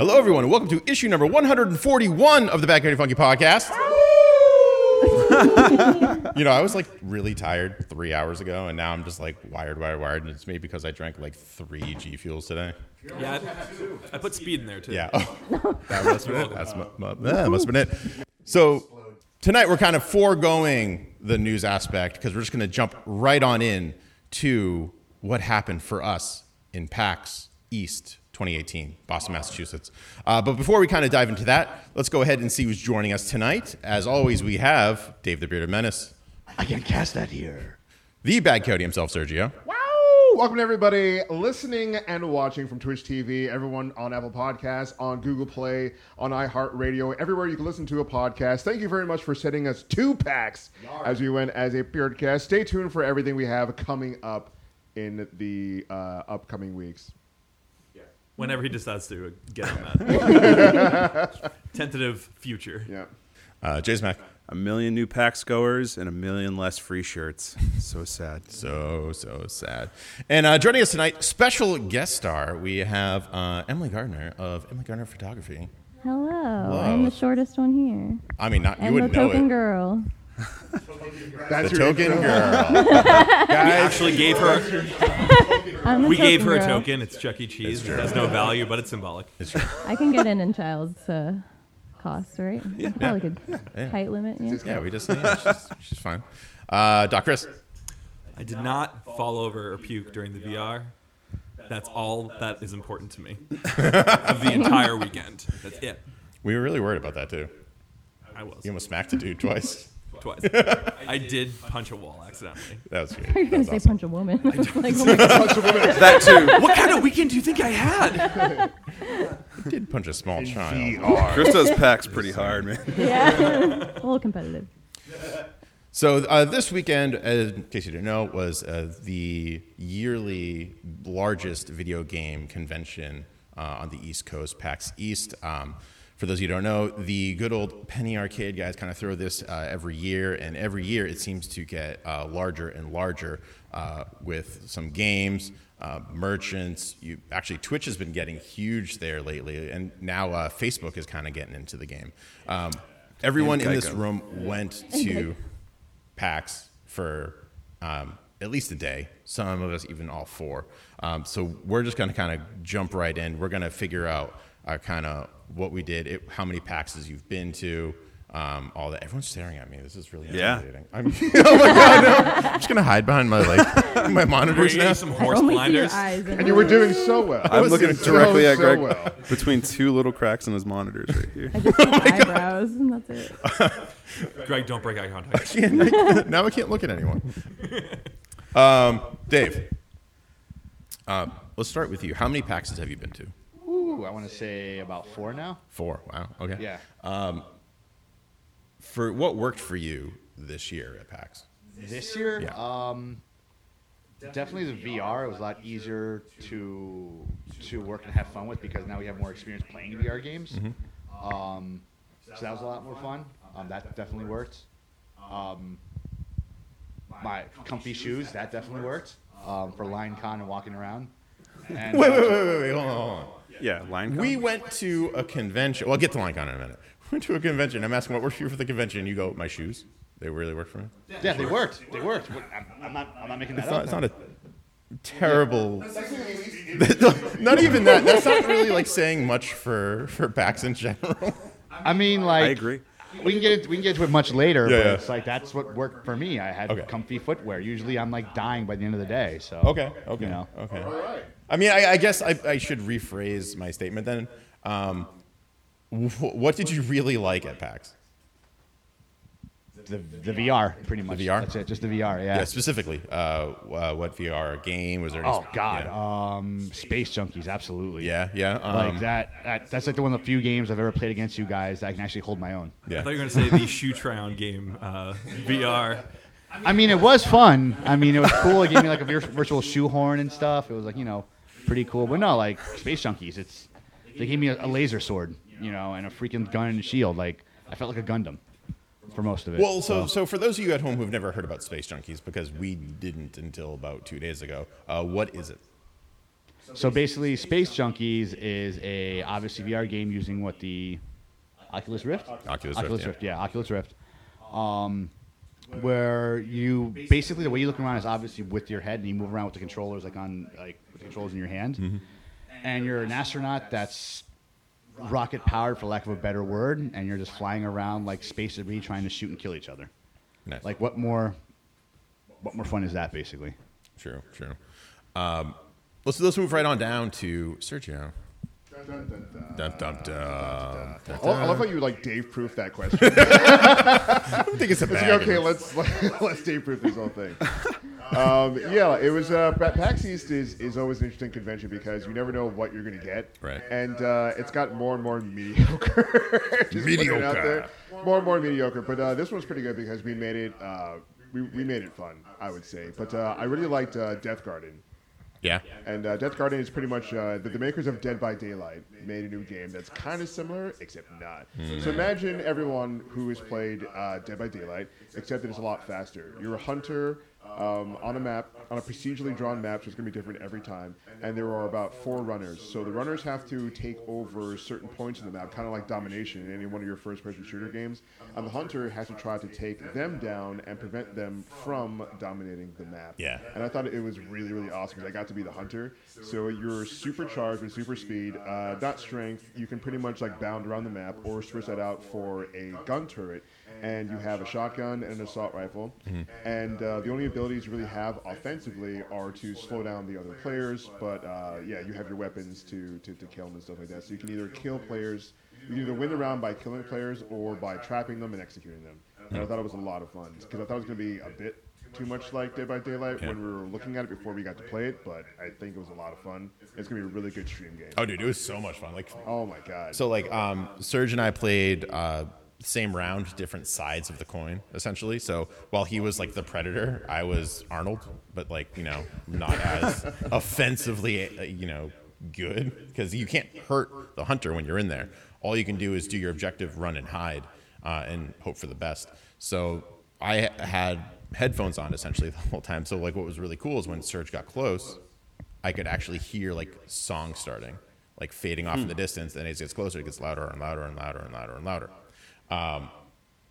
Hello, everyone, and welcome to issue number 141 of the Backyard Funky Podcast. You know, I was like really tired 3 hours ago, and now I'm just like wired, and it's maybe because I drank like 3 G Fuels today. Yeah, I put speed in there too. Yeah, oh, that must have been it. So tonight we're kind of foregoing the news aspect because we're just going to jump right on in to what happened for us in PAX East 2018, Boston, Massachusetts. But before we kind of dive into that, let's go ahead and see who's joining us tonight. As always, we have Dave the Bearded Menace. I can cast that here. The Bad Coyote himself, Sergio. Wow! Welcome to everybody listening and watching from Twitch TV, everyone on Apple Podcasts, on Google Play, on iHeartRadio, everywhere you can listen to a podcast. Thank you very much for sending us 2 packs as we went as a Beardcast. Stay tuned for everything we have coming up in the upcoming weeks. Whenever he decides to get on that. Tentative future. Yeah. Jay's Mac. 1 million new PAX goers and 1 million less free shirts. So sad. So sad. And joining us tonight, special guest star, we have Emily Gardner of Emily Gardner Photography. Hello. I'm the shortest one here. I mean, not, you wouldn't know it. I'm the token girl. That's the token girl. We actually gave her. We gave her a token. It's Chuck E. Cheese. It has no value, but it's symbolic. It's true. I can get in child's cost, right? Yeah. Probably could height limit. Yeah. We just. Yeah, she's fine. Doc Chris. I did not fall over or puke during the VR. That's all that is important to me of the entire weekend. That's it. We were really worried about that too. I was. You almost smacked a dude twice. I did punch a wall accidentally. That was weird. I was going to say punch a woman. I did like, punch a woman. That too. What kind of weekend do you think I had? I did punch a small child. Krista's packs pretty hard, man. Yeah. A little competitive. So this weekend, in case you didn't know, was the yearly largest video game convention on the East Coast, PAX East. For those of you who don't know, the good old Penny Arcade guys kind of throw this every year, and every year it seems to get larger and larger with some games, merchants. Actually, Twitch has been getting huge there lately, and now Facebook is kind of getting into the game. Everyone in this room went to PAX for at least a day, some of us even all 4. So we're just going to kind of jump right in. We're going to figure out kind of what we did, how many PAXs you've been to, all that. Everyone's staring at me. This is really intimidating. I'm, oh my God, no. I'm just going to hide behind my my monitors now. Some horse blinders. And you were doing so well. I'm looking directly at Greg between 2 little cracks in his monitors right here. I just see eyebrows and that's it. Greg, don't break eye contact. Now I can't look at anyone. Dave, let's start with you. How many PAXs have you been to? I want to say about 4 now. 4, wow, okay. Yeah. For what worked for you this year at PAX? This year? Yeah. Definitely the VR. It was a lot easier to work and have fun with because now we have more experience playing VR games. Mm-hmm. So that was a lot more fun. That definitely worked. My comfy shoes, that definitely worked for LineCon and walking around. And, wait, hold on. Yeah, LineCon. We went to a convention. Well, I'll get to LineCon in a minute. We went to a convention. I'm asking what worked for you for the convention, and you go, my shoes. They really worked for me. Yeah, they worked. They worked. I'm not making that up. It's not a terrible. Not even that. That's not really like saying much for PAX in general. I mean, like. I agree. We can get into it much later, but it's like that's what worked for me. I had comfy footwear. Usually, I'm like dying by the end of the day. So okay, you know. Okay. All right. I mean, I guess I should rephrase my statement then. What did you really like at PAX? The VR, pretty much. The VR? That's it, just the VR, yeah. Yeah, specifically. What VR game? Was there any God. Yeah. Space Junkies, absolutely. Yeah. Like that's like one of the few games I've ever played against you guys that I can actually hold my own. Yeah. I thought you were going to say the shoe try-on game, VR. I mean, it was fun. I mean, it was cool. It gave me like a virtual shoehorn and stuff. It was like, you know, pretty cool. But no, like Space Junkies, they gave me a laser sword, you know, and a freaking gun and a shield. Like I felt like a Gundam for most of it. Well, so for those of you at home who've never heard about Space Junkies, because we didn't until about 2 days ago, what is it? So basically, Space Junkies is a obviously VR game using what the Oculus Rift? Oculus Rift. Where you basically the way you look around is obviously with your head, and you move around with the controllers with the controllers in your hand, mm-hmm. and you're an astronaut that's rocket powered, for lack of a better word, and you're just flying around like space debris, trying to shoot and kill each other. Nice. Like what more fun is that? Basically. True. Let's move right on down to Sergio. I love how you Dave-proof that question. I don't think it's a bad. Okay, let's Dave-proof this whole thing. It was PAX East is always an interesting convention because you never know what you're going to get, right? And it's gotten more and more mediocre. More and more mediocre. But this one's pretty good because we made it. We made it fun, I would say. But I really liked Death Garden. Yeah. And Death Garden is pretty much the makers of Dead by Daylight made a new game that's kind of similar, except not. Mm. So imagine everyone who has played Dead by Daylight, except that it's a lot faster. You're a hunter on a map, on a procedurally drawn map, so it's going to be different every time. And there are about 4 runners. So the runners have to take over certain points in the map, kind of like domination in any one of your first-person shooter games. And the hunter has to try to take them down and prevent them from dominating the map. Yeah. And I thought it was really, really awesome because I got to be the hunter. So you're supercharged with super speed, not strength. You can pretty much bound around the map or switch that out for a gun turret. And you have a shotgun and an assault rifle. Mm-hmm. And the only abilities you really have offensively are to slow down the other players. But, you have your weapons to kill them and stuff like that. So you can either kill players. You can either win the round by killing players or by trapping them and executing them. Mm-hmm. And I thought it was a lot of fun. Because I thought it was going to be a bit too much like Dead by Daylight when we were looking at it before we got to play it. But I think it was a lot of fun. It's going to be a really good stream game. Oh, dude, it was so much fun. Oh, my God. So, Serge and I played... same round, different sides of the coin, essentially. So while he was the predator, I was Arnold, but not as offensively, good, because you can't hurt the hunter when you're in there. All you can do is do your objective, run and hide, and hope for the best. So I had headphones on essentially the whole time. So what was really cool is when Serge got close, I could actually hear songs starting, fading off in the distance. And as it gets closer, it gets louder and louder and louder and louder and louder.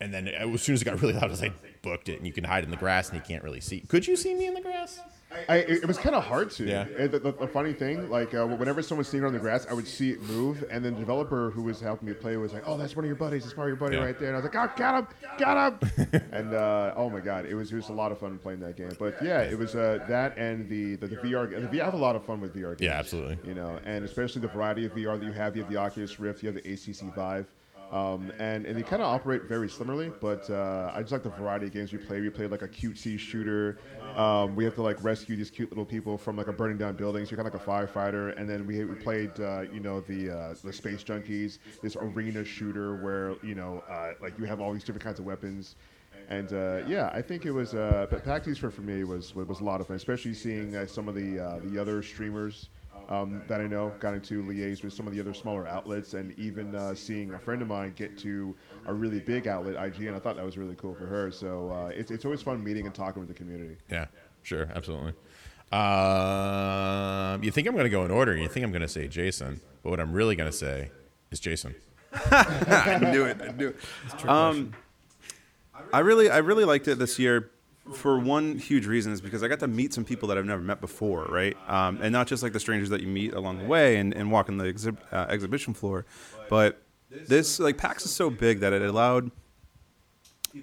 And then as soon as it got really loud, I was booked it, and you can hide in the grass, and you can't really see. Could you see me in the grass? It was kind of hard to. Yeah. The funny thing, whenever someone was sneaking on the grass, I would see it move, and then the developer who was helping me play was like, "Oh, that's one of your buddies. That's probably your buddy right there." And I was like, "Oh, got him!" And oh my God, it was a lot of fun playing that game. But yeah, it was that and the VR. I have a lot of fun with VR games. Yeah, absolutely. And especially the variety of VR that you have. You have the Oculus Rift. You have the HTC Vive. And they kind of operate very similarly, but I just like the variety of games we play. We played a cutesy shooter. We have to rescue these cute little people from a burning down building. So you're kind of a firefighter. And then we played the Space Junkies, this arena shooter where you have all these different kinds of weapons. And I think it was. But PAX East for me was a lot of fun, especially seeing some of the other streamers. That I know got into liaise with some of the other smaller outlets, and even seeing a friend of mine get to a really big outlet, IGN, I thought that was really cool for her. So it's always fun meeting and talking with the community. Yeah, sure, absolutely. You think I'm going to go in order, and you think I'm going to say Jason, but what I'm really going to say is Jason. I knew it. I really liked it this year. For one huge reason is because I got to meet some people that I've never met before, right? And not just the strangers that you meet along the way and walk on the exhibition floor. But this, PAX is so big that it allowed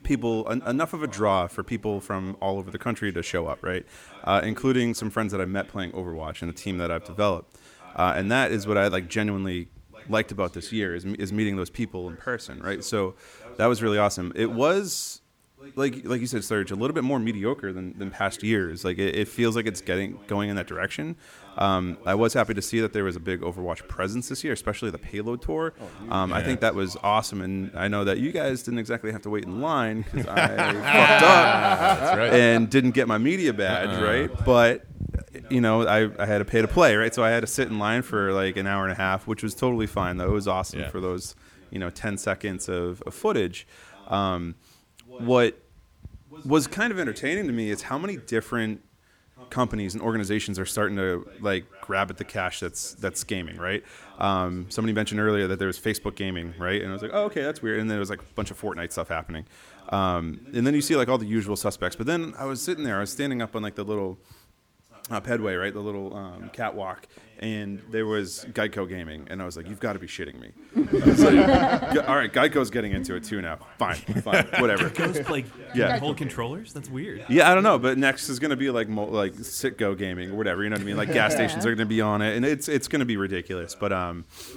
people enough of a draw for people from all over the country to show up, right? Including some friends that I met playing Overwatch and the team that I've developed. And that is what I genuinely liked about this year is meeting those people in person, right? So that was really awesome. It was... Like you said, Serge, a little bit more mediocre than past years. It feels like it's going in that direction. I was happy to see that there was a big Overwatch presence this year, especially the Payload Tour. I think that was awesome, and I know that you guys didn't exactly have to wait in line because I fucked up That's right. and didn't get my media badge, right? But, I had to pay to play, right? So I had to sit in line for an hour and a half, which was totally fine, though. It was awesome for those, 10 seconds of footage. What was kind of entertaining to me is how many different companies and organizations are starting to like grab at the cash that's gaming, right? Somebody mentioned earlier that there was Facebook gaming, right? And I was like, oh, okay, that's weird. And then there was like a bunch of Fortnite stuff happening. And then you see like all the usual suspects. But then I was sitting there, I was standing up on like the little pedway, right? The little catwalk. And there was Geico Gaming. And I was like, you've got to be shitting me. I was like, all right, Geico's getting into it too now. Fine, whatever. Geico's like whole controllers? That's weird. Yeah, I don't know. But next is going to be like Citgo Gaming or whatever. You know what I mean? Like gas stations are going to be on it. And it's going to be ridiculous. But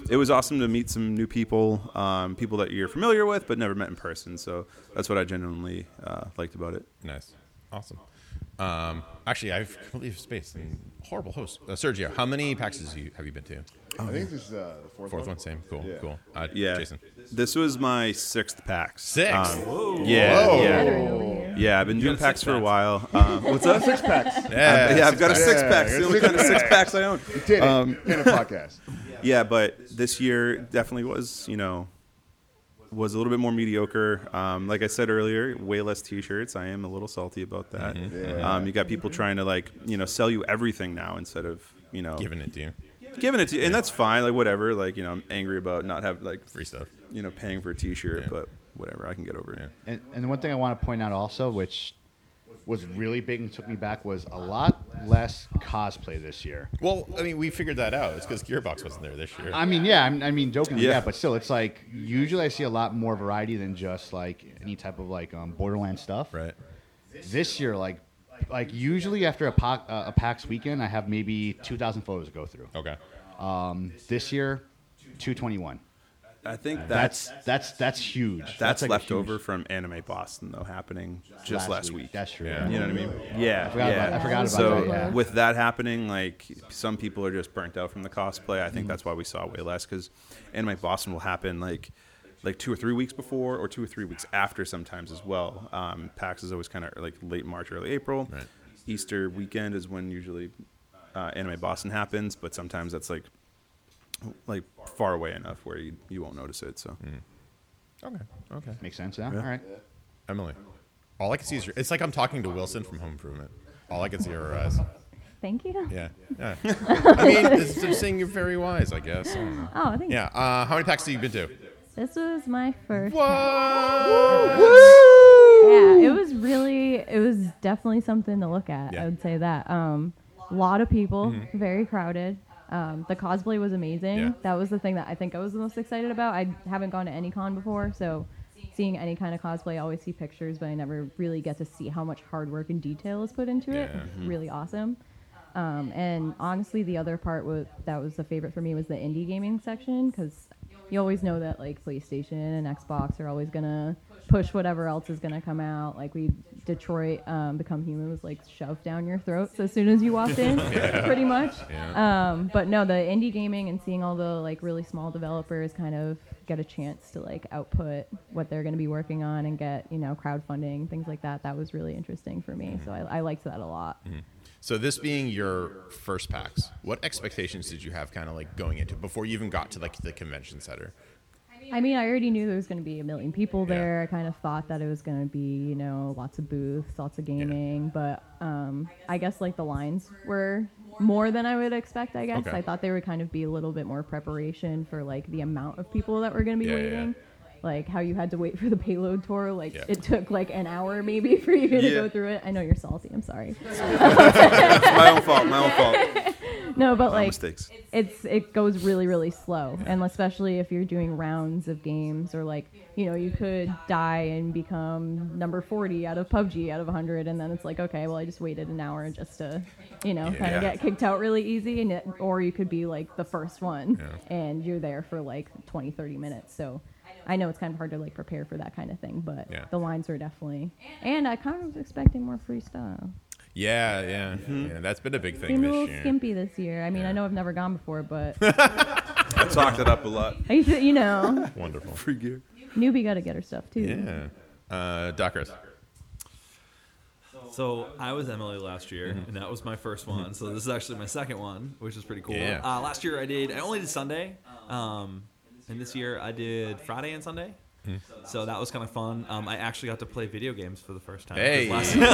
it was awesome to meet some new people, people that you're familiar with but never met in person. So that's what I genuinely liked about it. Nice. Awesome. Actually, I've completely spaced and horrible host. Sergio, how many PAXs have you been to? I think this is the fourth one. Same. Cool. Yeah. Jason. This was my sixth PAX. Six? Whoa. Yeah, I've been doing PAX for a while. What's up? Six packs. Yeah, I've got a six pack. It's the only kind of six packs I own. You did it in a podcast. Yeah, but this year definitely was, you know, was a little bit more mediocre. Like I said earlier, way less T-shirts. I am a little salty about that. Mm-hmm. Yeah. You got people trying to like, you know, sell you everything now instead of, you know, giving it to you, and that's fine. Like whatever. Like, you know, I'm angry about not having like free stuff. You know, paying for a T-shirt, but whatever. I can get over it. And one thing I want to point out also, which was really big and took me back, was a lot less cosplay this year. Well, I mean, we figured that out. It's because Gearbox wasn't there this year. I mean, jokingly, but still, it's like usually I see a lot more variety than just like any type of like Borderlands stuff. Right. This year, like usually after a PAX weekend, I have maybe 2,000 photos to go through. Okay. This year, 221. I think that's huge. That's like left over from Anime Boston though, happening just last week. That's true. Yeah. You know what I mean? Yeah. I forgot about that. So with that happening, like some people are just burnt out from the cosplay. I think that's why we saw way less, because Anime Boston will happen like 2 or 3 weeks before or 2 or 3 weeks after sometimes as well. PAX is always kind of like late March, early April. Right. Easter weekend is when usually Anime Boston happens, but sometimes that's like far away enough where you won't notice it. So okay, makes sense. Yeah. All right. Emily, all I can see is it's like I'm talking to Wilson from Home Improvement. All I can see are her eyes. Thank you. Yeah. I mean, I'm saying you're very wise, I guess. Oh, thank you. Yeah. How many PAXs have you been to? This was my first. What? Woo! Yeah, it was definitely something to look at. Yeah. I would say that. A lot of people, very crowded. The cosplay was amazing. Yeah. That was the thing that I think I was the most excited about. I haven't gone to any con before, so seeing any kind of cosplay, I always see pictures, but I never really get to see how much hard work and detail is put into it. It's really awesome. And honestly, the other part that was the favorite for me was the indie gaming section, because you always know that like PlayStation and Xbox are always going to push whatever else is going to come out. Like Detroit Become Human was like shoved down your throat so as soon as you walked in, pretty much. Yeah. But no, the indie gaming and seeing all the like really small developers kind of get a chance to like output what they're going to be working on and get, you know, crowdfunding, things like that. That was really interesting for me. So I liked that a lot. Mm-hmm. So this being your first PAX, what expectations did you have kind of like going into it before you even got to like the convention center? I mean, I already knew there was going to be a million people there. I kind of thought that it was going to be, you know, lots of booths, lots of gaming. Yeah. But I guess like the lines were more than I would expect, I guess. Okay. I thought there would kind of be a little bit more preparation for like the amount of people that were going to be waiting. Yeah. Like how you had to wait for the payload tour, like it took like an hour maybe for you to go through it. I know you're salty. I'm sorry. My own fault. No, but like mistakes. It goes really, really slow, and especially if you're doing rounds of games or like, you know, you could die and become number 40 out of PUBG out of 100, and then it's like, okay, well I just waited an hour just to, you know, kind of get kicked out really easy, and or you could be like the first one and you're there for like 20-30 minutes. So I know it's kind of hard to like prepare for that kind of thing, but the lines were definitely, and I kind of was expecting more free stuff. Yeah, that's been a big thing. Seemed this year. A little skimpy this year. I mean, I know I've never gone before, but I talked it up a lot. I used to, you know, wonderful free gear. Newbie got to get her stuff too. Yeah, Dockers. So I was Emily last year, and that was my first one. So this is actually my second one, which is pretty cool. Yeah. Last year I only did Sunday. And this year I did Friday and Sunday. So that was kind of fun. I actually got to play video games for the first time. Hey, last year,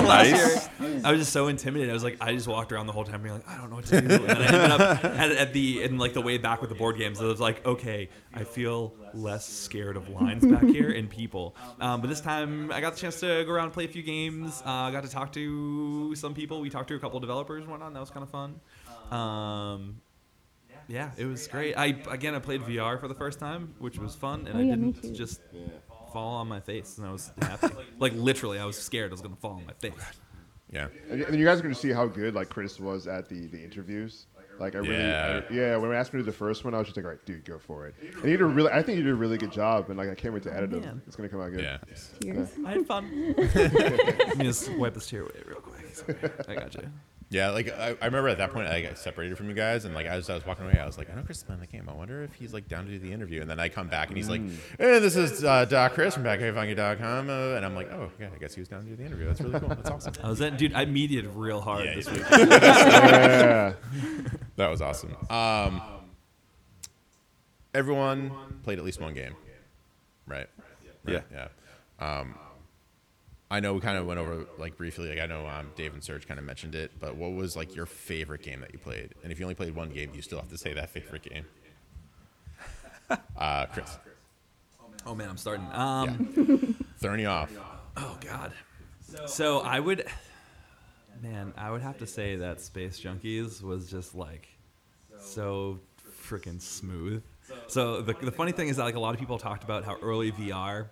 I was just so intimidated. I was like, I just walked around the whole time being like, I don't know what to do. And I ended up at the way back with the board games. I was like, okay, I feel less scared of lines back here and people. But this time, I got the chance to go around and play a few games. I got to talk to some people. We talked to a couple of developers and whatnot. And that was kind of fun. Yeah, it was great. I played VR for the first time, which was fun, and I didn't just fall on my face, and I was happy. Like, literally, I was scared I was going to fall on my face. Yeah. And you guys are going to see how good, like, Chris was at the interviews. Like, when I asked me to do the first one, I was just like, all right, dude, go for it. And you did I think you did a really good job, and, like, I can't wait to edit it. Yeah. It's going to come out good. Yeah. Cheers. I had fun. Let me just wipe this chair away real quick. Sorry. I got you. Yeah, like I remember at that point I got separated from you guys, and like as I was walking away, I was like, I know Chris is playing the game. I wonder if he's like down to do the interview. And then I come back, and he's like, hey, this is Doc Chris from BackHaveFunky.com. And I'm like, oh, yeah, I guess he was down to do the interview. That's really cool. That's awesome. I mediated real hard this week. Yeah. That was awesome. Everyone played at least one game, right? Yeah. I know we kind of went over like briefly. Like I know Dave and Serge kind of mentioned it, but what was like your favorite game that you played? And if you only played one game, you still have to say that favorite game. Chris. Oh man, I'm starting. Throwing you off. Oh god. So I would have to say that Space Junkies was just like so freaking smooth. So the funny thing is that like a lot of people talked about how early VR.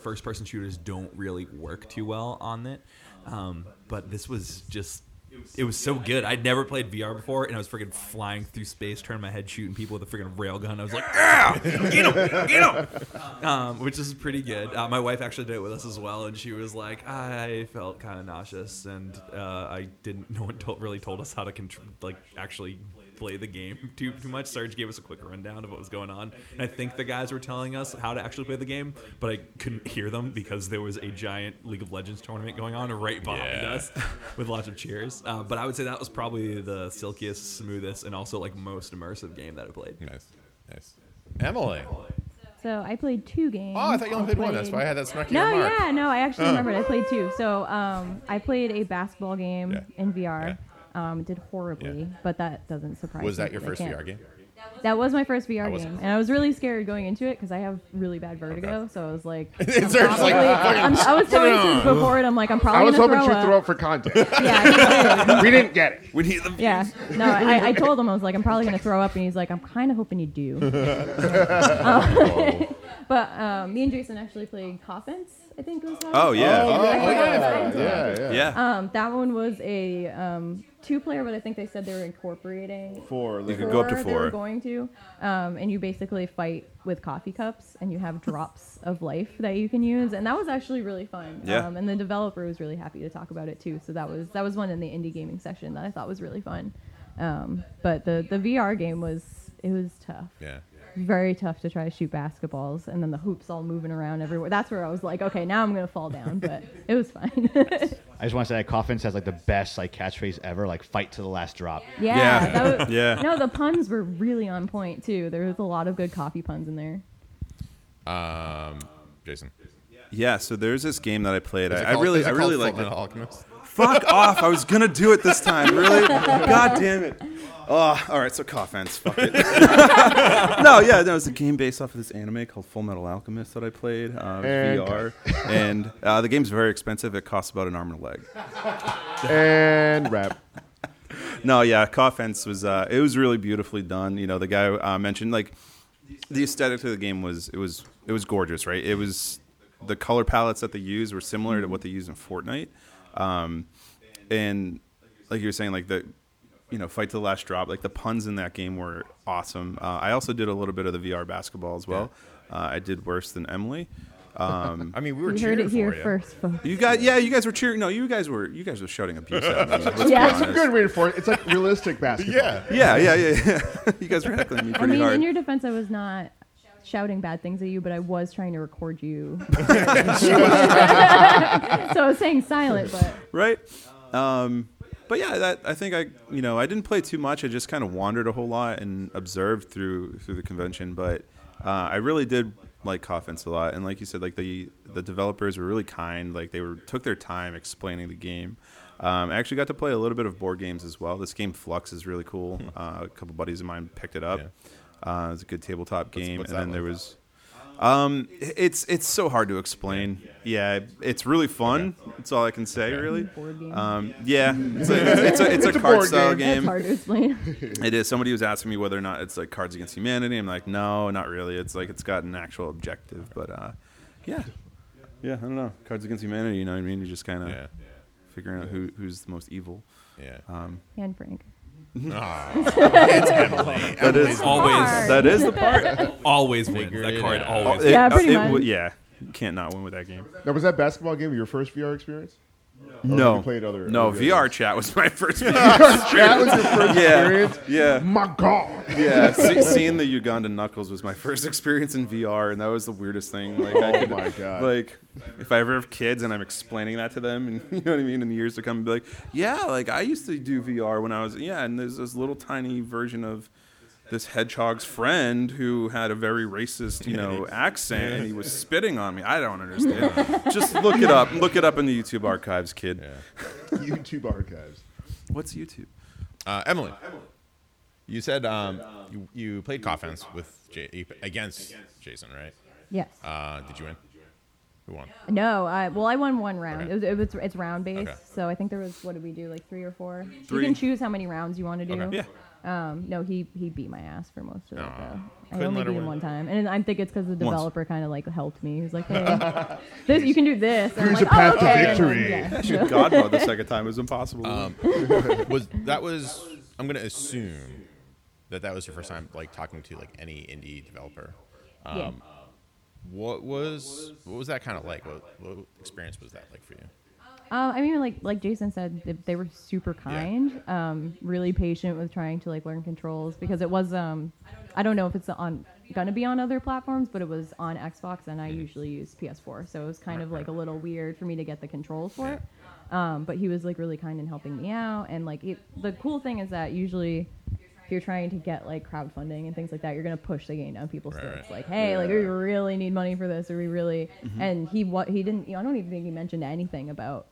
First-person shooters don't really work too well on it, but this was just, it was so good. I'd never played VR before, and I was freaking flying through space, turning my head, shooting people with a freaking railgun. I was like, yeah, get him, which is pretty good. My wife actually did it with us as well, and she was like, I felt kind of nauseous, and no one really told us how to actually play the game too much. Serge gave us a quick rundown of what was going on, and I think the guys were telling us how to actually play the game, but I couldn't hear them because there was a giant League of Legends tournament going on right behind us with lots of cheers. But I would say that was probably the silkiest, smoothest, and also like most immersive game that I played. Nice. Emily. So I played two games. Oh, I thought you only played one. That's why I had that snarky remark. No, I actually remembered I played two. So I played a basketball game in VR. Yeah. Did horribly, but that doesn't surprise me. Was that your first VR game? That was my first VR game, and I was really scared going into it because I have really bad vertigo, so I was like, I was telling you before, and I'm like, I'm probably going to throw up. I was hoping she'd throw up for content. Yeah. We didn't get it. We need them. Yeah. No, I told him, I was like, I'm probably going to throw up, and he's like, I'm kind of hoping you do. But me and Jason actually played Coffins, I think it was. Yeah. That one was a two-player, but I think they said they were incorporating four. You could go up to four. They were going to, and you basically fight with coffee cups, and you have drops of life that you can use, and that was actually really fun. Yeah. And the developer was really happy to talk about it too. So that was one in the indie gaming section that I thought was really fun. But the VR game was tough. Yeah. Very tough to try to shoot basketballs, and then the hoops all moving around everywhere. That's where I was like, okay, now I'm gonna fall down, but it was fine. I just want to say that Coffins has like the best like catchphrase ever, like fight to the last drop. No, the puns were really on point too. There was a lot of good coffee puns in there. Jason. Yeah, so there's this game that I played. I really like it. Alchemist. Fuck off! I was gonna do it this time. Really? God damn it! Oh, all right, so Coffins. Fuck it. No, it was a game based off of this anime called Full Metal Alchemist that I played, VR. And the game's very expensive. It costs about an arm and a leg. And wrap. No, yeah, Coffins was, it was really beautifully done. You know, the guy mentioned, like, the aesthetic of the game was, it was gorgeous, right? It was, the color palettes that they used were similar to what they used in Fortnite. And like you were saying, like, fight to the last drop. Like, the puns in that game were awesome. I also did a little bit of the VR basketball as well. I did worse than Emily. I mean, we heard it here first, folks. You guys were cheering. No, you guys were shouting abuse at me. That's a good way for it. It's like realistic basketball. Yeah. You guys were heckling me pretty hard. In your defense, I was not shouting bad things at you, but I was trying to record you. So I was saying silent, but right. But yeah, I didn't play too much. I just kind of wandered a whole lot and observed through the convention. But I really did like Coffins a lot, and like you said, like the developers were really kind. Like they took their time explaining the game. I actually got to play a little bit of board games as well. This game Flux is really cool. A couple buddies of mine picked it up. Yeah. It's a good tabletop game. What's and then like? There was it's so hard to explain. Yeah, it's really fun. Yeah. That's all I can say, really. Board game? It's a card style game. That's hard to explain. It is. Somebody was asking me whether or not it's like Cards Against Humanity. I'm like, no, not really. It's like it's got an actual objective, but yeah, I don't know. Cards Against Humanity. You know what I mean? You just kind of figuring out who's the most evil. Yeah. And Frank. Oh, it's Emily. That is the part. Always wins. That card always wins. Yeah, pretty much. You can't not win with that game. Now, was that basketball game your first VR experience? No. No, VR chat was my first VR experience. Chat was your first experience? Yeah. My God. Yeah, seeing the Ugandan Knuckles was my first experience in VR, and that was the weirdest thing. Like, my God. Like, if I ever have kids and I'm explaining that to them, and you know what I mean, in the years to come, be like, yeah, like I used to do VR when I was, and there's this little tiny version of this hedgehog's friend who had a very racist, accent, and he was spitting on me. I don't understand. Just look it up. Look it up in the YouTube archives, kid. Yeah. YouTube archives. What's YouTube? Emily, you said you played Coffins with against Jason, right? Yes. Did you win? Who won? No, I won one round. Okay. It's round based, so I think there was, what did we do, like 3 or 4? Three. You can choose how many rounds you want to do. Okay. Yeah. No, he beat my ass for most of it, though. I only beat him one time. And I think it's because the developer kind of, like, helped me. He was like, hey, this, you can do this. And here's a path to victory. Actually, Godmode the second time was impossible. I'm going to assume that was your first time, like, talking to, like, any indie developer. What was that kind of like? What experience was that like for you? I mean, like Jason said, they were super kind, really patient with trying to like learn controls, because it was I don't know if it's gonna be on other platforms, but it was on Xbox, and I usually use PS4, so it was kind of like a little weird for me to get the controls for it. But he was like really kind in helping me out, and like the cool thing is that usually, if you're trying to get like crowdfunding and things like that, you're gonna push the game down people's throats. Like, hey, like we really need money for this, or we really. And he didn't. I don't even think he mentioned anything about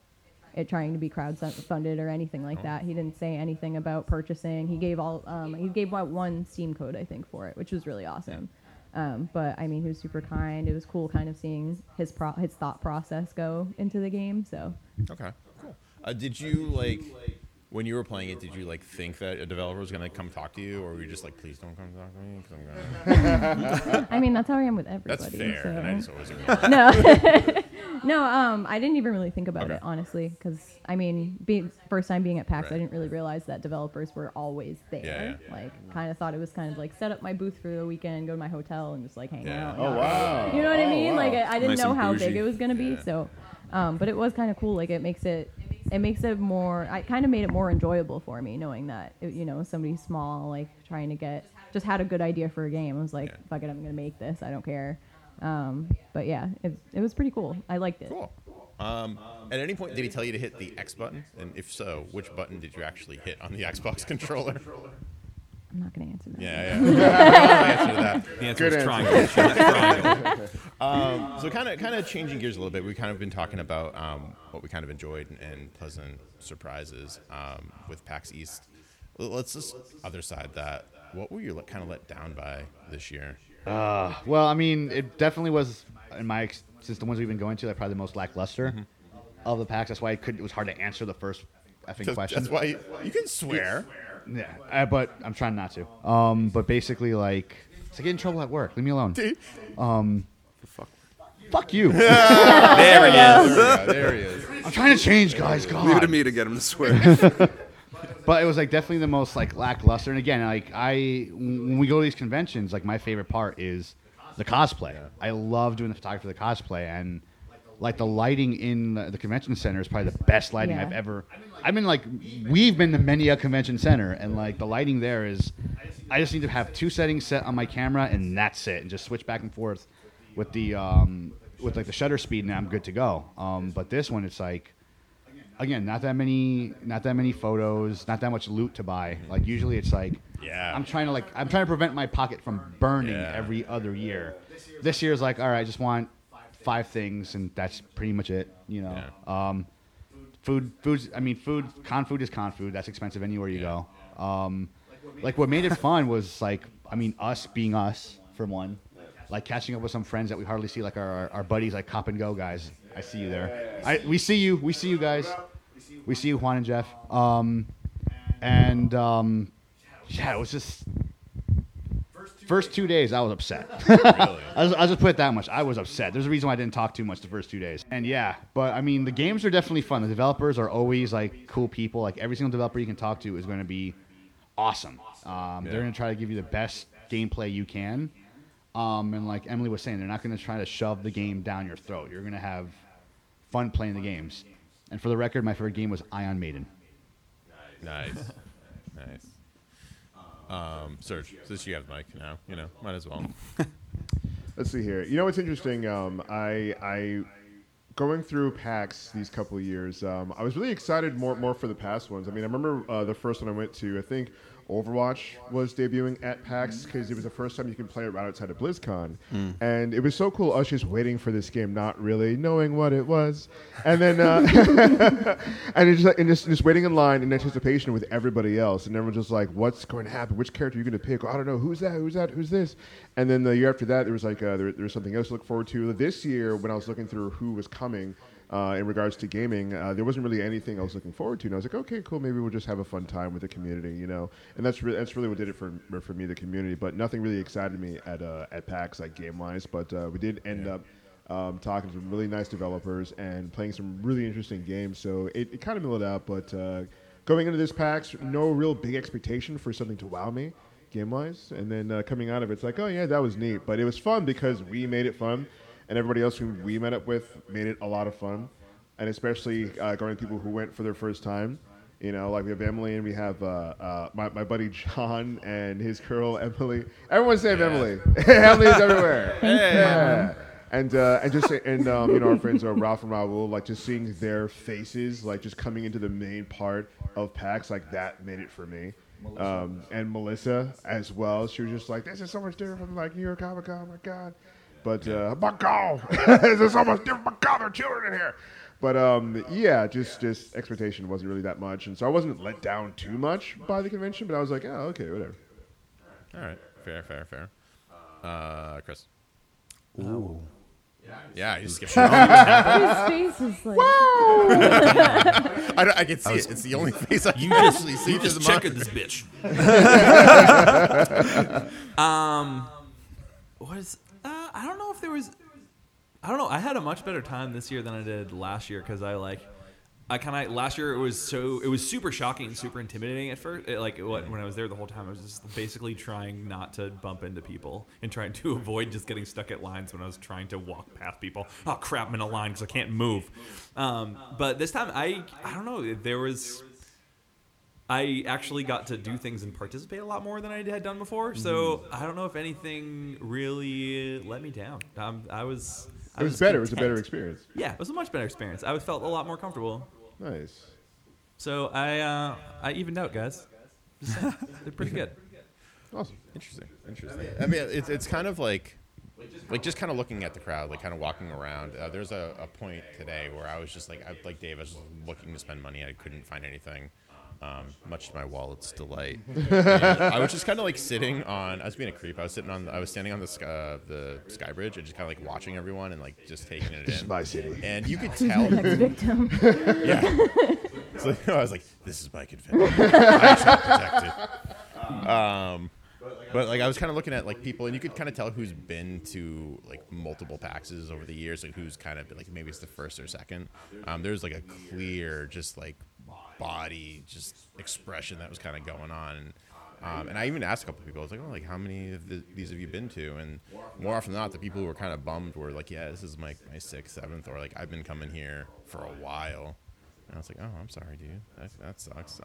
it trying to be crowdfunded or anything like that. He didn't say anything about purchasing. He gave out one Steam code, I think, for it, which was really awesome. But I mean, he was super kind. It was cool, kind of seeing his thought process go into the game. So. Okay. Cool. Did you like? When you were playing it, did you like think that a developer was gonna come talk to you, or were you just like, please don't come talk to me? 'Cause I'm gonna... I mean, that's how I am with everybody. That's fair. So. And I just always remember. I didn't even really think about it, honestly, because I mean, first time being at PAX, I didn't really realize that developers were always there. Yeah. Like, kind of thought it was kind of like set up my booth for the weekend, go to my hotel, and just like hang out. Oh wow! You know what I mean? Wow. Like, I didn't know how big it was gonna be. So, but it was kind of cool. Like, I kind of made it more enjoyable for me, knowing that, somebody small, like, trying to just had a good idea for a game. I was like, fuck it, I'm going to make this. I don't care. But yeah, it was pretty cool. I liked it. Cool. At any point, did he tell you to hit the X button? And if so, which button did you actually hit on the Xbox controller? I'm not going to answer that. Yeah. The answer is triangle. So kind of changing gears a little bit. We've kind of been talking about what we kind of enjoyed and pleasant surprises with PAX East. Let's just other side that. What were you kind of let down by this year? Well, I mean, it definitely was, in my since the ones we've been going to, they're probably the most lackluster of the PAX. That's why it was hard to answer the first effing question. That's why you can swear. Yeah, but I'm trying not to. But basically, like, I get in trouble at work. Leave me alone. Fuck you. There he is. I'm trying to change, guys. God. Leave it to me to get him to swear. But it was like definitely the most like lackluster. And again, like when we go to these conventions, like my favorite part is the cosplay. I love doing the photography of the cosplay, and like the lighting in the convention center is probably the best lighting I've ever. I mean, like we've been to many a convention center, and like the lighting there is. I just need to have 2 settings set on my camera, and that's it, and just switch back and forth with the with like the shutter speed, and I'm good to go. But this one, it's like, again, not that many photos, not that much loot to buy. Like usually, it's like Yeah. I'm trying to prevent my pocket from burning every other year. This year's like, all right, I just want 5 things, and that's pretty much it. You know, food. Con food is con food. That's expensive anywhere you go. Like what made it fun was like, I mean, us being us for one. Like catching up with some friends that we hardly see, like our buddies, like Cop and Go guys. I see you there. We see you guys. We see you, Juan and Jeff. It was just first 2 days I was upset. I'll just put it that much. I was upset. There's a reason why I didn't talk too much the first 2 days. And yeah, but I mean, the games are definitely fun. The developers are always like cool people. Like every single developer you can talk to is going to be awesome. They're going to try to give you the best gameplay you can. And like Emily was saying, they're not going to try to shove the game down your throat. You're going to have fun playing the games. And for the record, my favorite game was Ion Maiden. Nice. Serge, since you have the mic now, you know, might as well. Let's see here. You know what's interesting? I going through PAX these couple of years, I was really excited more for the past ones. I mean, I remember the first one I went to, I think Overwatch was debuting at PAX because it was the first time you could play it right outside of BlizzCon. Mm. And it was so cool us just waiting for this game, not really knowing what it was. And then and just waiting in line in anticipation with everybody else. And everyone's just like, what's going to happen? Which character are you going to pick? I don't know. Who's that? Who's this? And then the year after that, there was like there was something else to look forward to. This year, when I was looking through who was coming, in regards to gaming, there wasn't really anything I was looking forward to. And I was like, okay, cool, maybe we'll just have a fun time with the community, you know. And that's really what did it for me, the community. But nothing really excited me at PAX, like game-wise. But we did end up talking to some really nice developers and playing some really interesting games. So it kind of mellowed out. But going into this PAX, no real big expectation for something to wow me game-wise. And then coming out of it, it's like, oh, yeah, that was neat. But it was fun because we made it fun. And everybody else who we met up with made it a lot of fun. And especially going to people who went for their first time. You know, like we have Emily and we have my buddy John and his girl, Emily. Everyone save Emily. Emily's everywhere. Hey. And you know, our friends are Ralph and Raul, like just seeing their faces, like just coming into the main part of PAX, like that made it for me. And Melissa as well. She was just like, this is so much different from like New York Comic Con, oh my God. But my God, there's almost different. My God, there are children in here. But just expectation wasn't really that much, and so I wasn't let down too much by the convention. But I was like, oh, okay, whatever. All right, fair. Chris. Ooh. Yeah, you skipped. His face is like. Wow. I can see it. It's the only face I can actually see. You just checkered this bitch. What is? I don't know if there was. I don't know. I had a much better time this year than I did last year because last year it was super shocking and super intimidating at first. When I was there the whole time, I was just basically trying not to bump into people and trying to avoid just getting stuck at lines when I was trying to walk past people. Oh crap! I'm in a line because I can't move. But this time I don't know. There was. I actually got to do things and participate a lot more than I had done before, so I don't know if anything really let me down. I was better. Content. It was a better experience. Yeah, it was a much better experience. I felt a lot more comfortable. Nice. So I evened out, guys. They're pretty good. Awesome. Interesting. I mean, it's kind of like just kind of looking at the crowd, like kind of walking around. There's a point today where I was just like Dave, I was looking to spend money. I couldn't find anything. Much to my wallet's delight. I was just kind of like sitting on. I was being a creep. I was standing on the sky bridge and just kind of like watching everyone and like just taking it in. This is my city. And you could tell. Victim. Yeah. So I was like, "This is my convention. I shall protect it." But like I was kind of looking at like people, and you could kind of tell who's been to like multiple PAXs over the years, like who's kind of been, like maybe it's the first or second. There's like a clear, just like. Body just expression that was kind of going on, and I even asked a couple of people. I was like, "Oh, like how many of these have you been to?" And more often than not, the people who were kind of bummed were like, "Yeah, this is my 6th, 7th, or like I've been coming here for a while." And I was like, "Oh, I'm sorry, dude. That sucks."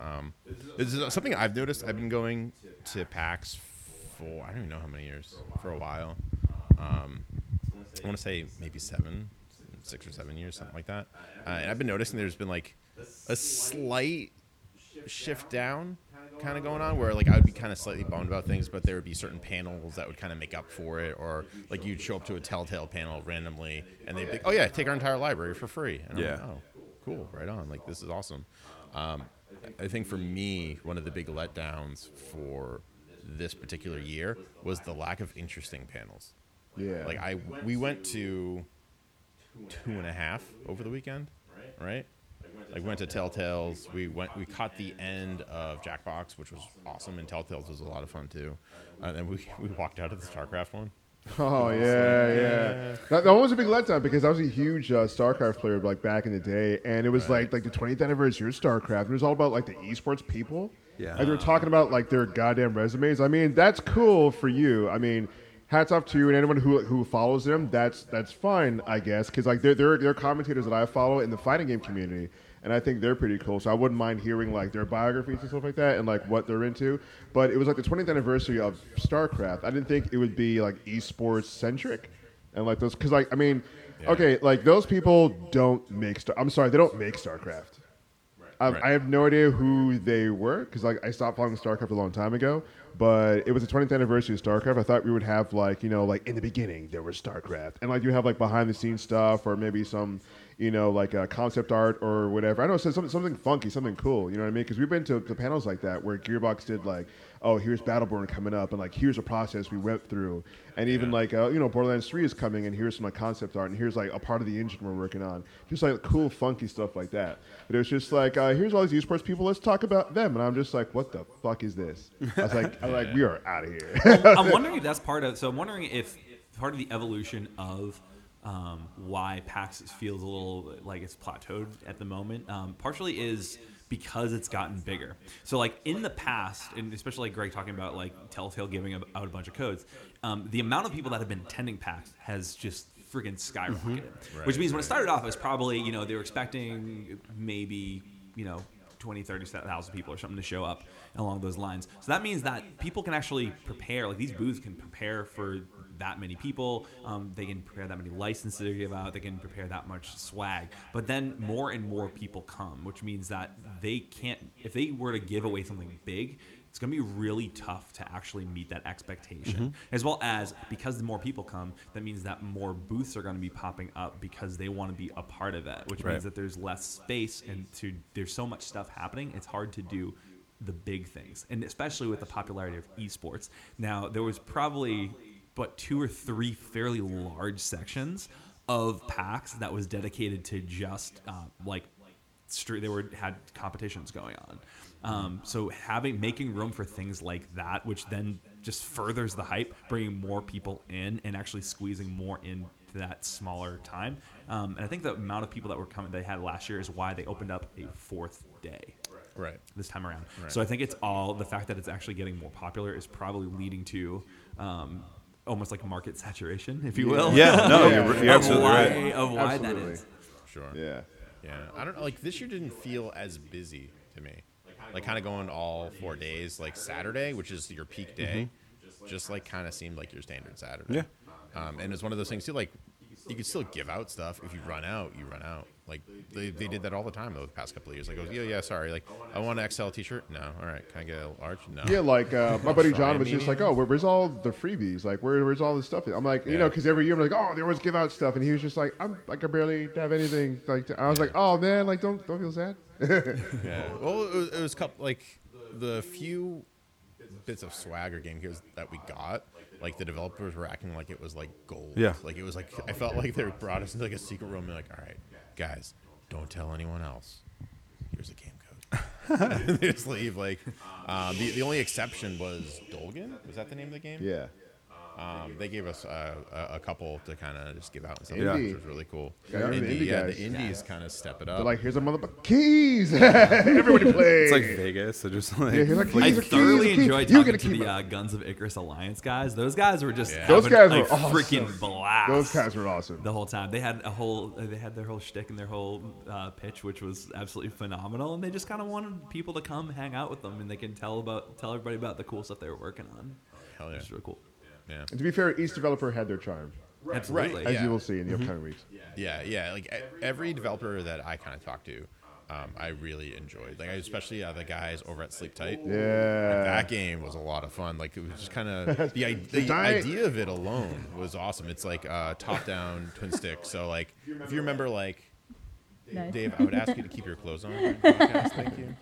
This is something I've noticed. I've been going to PAX for I don't even know how many years, for a while. I want to say maybe 6 or 7 years, something like that. And I've been noticing there's been like. A slight shift down, kind of going on where like I would be kind of slightly bummed about things, but there would be certain panels that would kind of make up for it, or like you'd show up to a Telltale panel randomly and they'd be like, oh yeah, take our entire library for free. And I'm like, oh, cool, right on. Like this is awesome. I think for me, one of the big letdowns for this particular year was the lack of interesting panels. Yeah. Like we went to 2.5 over the weekend, right? Like, went to Telltale's. We caught the end of Jackbox, which was awesome, and Telltale's was a lot of fun, too. And then we walked out of the StarCraft one. Oh, yeah. That one was a big letdown because I was a huge StarCraft player like back in the day, and it was like the 20th anniversary of StarCraft, and it was all about like the esports people. Yeah. Like, they were talking about like their goddamn resumes. I mean, that's cool for you. I mean, hats off to you and anyone who follows them. That's fine, I guess, because like they're commentators that I follow in the fighting game community, and I think they're pretty cool. So I wouldn't mind hearing like their biographies and stuff like that, and like what they're into. But it was like the 20th anniversary of StarCraft. I didn't think it would be like esports centric, and like those because like I mean, okay, like those people don't make they don't make StarCraft. I have no idea who they were because like I stopped following StarCraft a long time ago. But it was the 20th anniversary of StarCraft. I thought we would have like, you know, like in the beginning there was StarCraft, and like you have like behind the scenes stuff or maybe some, you know, like concept art or whatever. I know it says something funky, something cool. You know what I mean? Because we've been to panels like that where Gearbox did like, oh, here's Battleborn coming up, and like here's a process we went through, and even like you know, Borderlands 3 is coming, and here's some like concept art, and here's like a part of the engine we're working on, just like cool, funky stuff like that. But it was just like here's all these esports people, let's talk about them, and I'm just like, what the fuck is this? I was like, we are out of here. I'm wondering if that's part of. So I'm wondering if part of the evolution of why PAX feels a little like it's plateaued at the moment, partially is because it's gotten bigger. So like in the past, and especially like Greg talking about like Telltale giving out a bunch of codes, the amount of people that have been attending PAX has just freaking skyrocketed. Mm-hmm. Right, which means when it started off, it was probably, you know, they were expecting maybe, you know, 20, 30,000 people or something to show up along those lines. So that means that people can actually prepare, like these booths can prepare for that many people. They can prepare that many licenses to give out. They can prepare that much swag. But then more and more people come, which means that they can't, if they were to give away something big, it's going to be really tough to actually meet that expectation. Mm-hmm. As well as because the more people come, that means that more booths are going to be popping up because they want to be a part of that, which means that there's less space and there's so much stuff happening. It's hard to do the big things, and especially with the popularity of esports. Now, there was probably but 2 or 3 fairly large sections of PAX that was dedicated to just had competitions going on. So making room for things like that, which then just furthers the hype, bringing more people in and actually squeezing more into that smaller time. And I think the amount of people that were coming they had last year is why they opened up a 4th day this time around. Right. So I think it's all the fact that it's actually getting more popular is probably leading to almost like market saturation, if you will. Yeah, no, you're absolutely right. Of why that is. Sure. Yeah. I don't know. Like this year didn't feel as busy to me. Like kind of going all 4 days, like Saturday, which is your peak day, just like kind of seemed like your standard Saturday. Yeah. And it's one of those things too, like you can still give out stuff. If you run out, you run out. Like they did that all the time though, the past couple of years. Like, oh yeah, sorry. Like I want an XL T-shirt. No, all right. Can I get a large? No. Yeah, like my buddy John was just like, oh, where's all the freebies? Like where's all this stuff? I'm like, you know, because every year I'm like, oh, they always give out stuff, and he was just like, I barely have anything. Like I was like, oh man, like don't feel sad. Yeah. Well, it was like the few bits of swag or game gears that we got. Like the developers were acting like it was like gold. Yeah. Like it was like I felt like they brought us into like a secret room and like, all right, guys, don't tell anyone else. Here's a game code. They just leave. Like the only exception was Dolgan. Was that the name of the game? Yeah. They gave us a couple to kind of just give out and stuff, which was really cool. Yeah, the indies kind of step it up. They're like, here's a motherfucking keys. Everybody plays. It's like Vegas. So just like, I thoroughly enjoyed talking to the Guns of Icarus Alliance guys. Those guys were just were freaking awesome. Blast. Those guys were awesome. The whole time. They had their whole shtick and their whole pitch, which was absolutely phenomenal. And they just kind of wanted people to come hang out with them, and they can tell everybody about the cool stuff they were working on. Hell yeah. Which is really cool. Yeah. And to be fair, each developer had their charm. Absolutely. As you will see in the upcoming weeks. Yeah. Like every developer that I kind of talked to, I really enjoyed. Like, especially the guys over at Sleep Tight. Yeah. Like, that game was a lot of fun. Like, it was just kind of... the idea of it alone was awesome. It's like top-down twin stick. So, like, if you remember, like... No. Dave, I would ask you to keep your clothes on. Podcast. Thank you.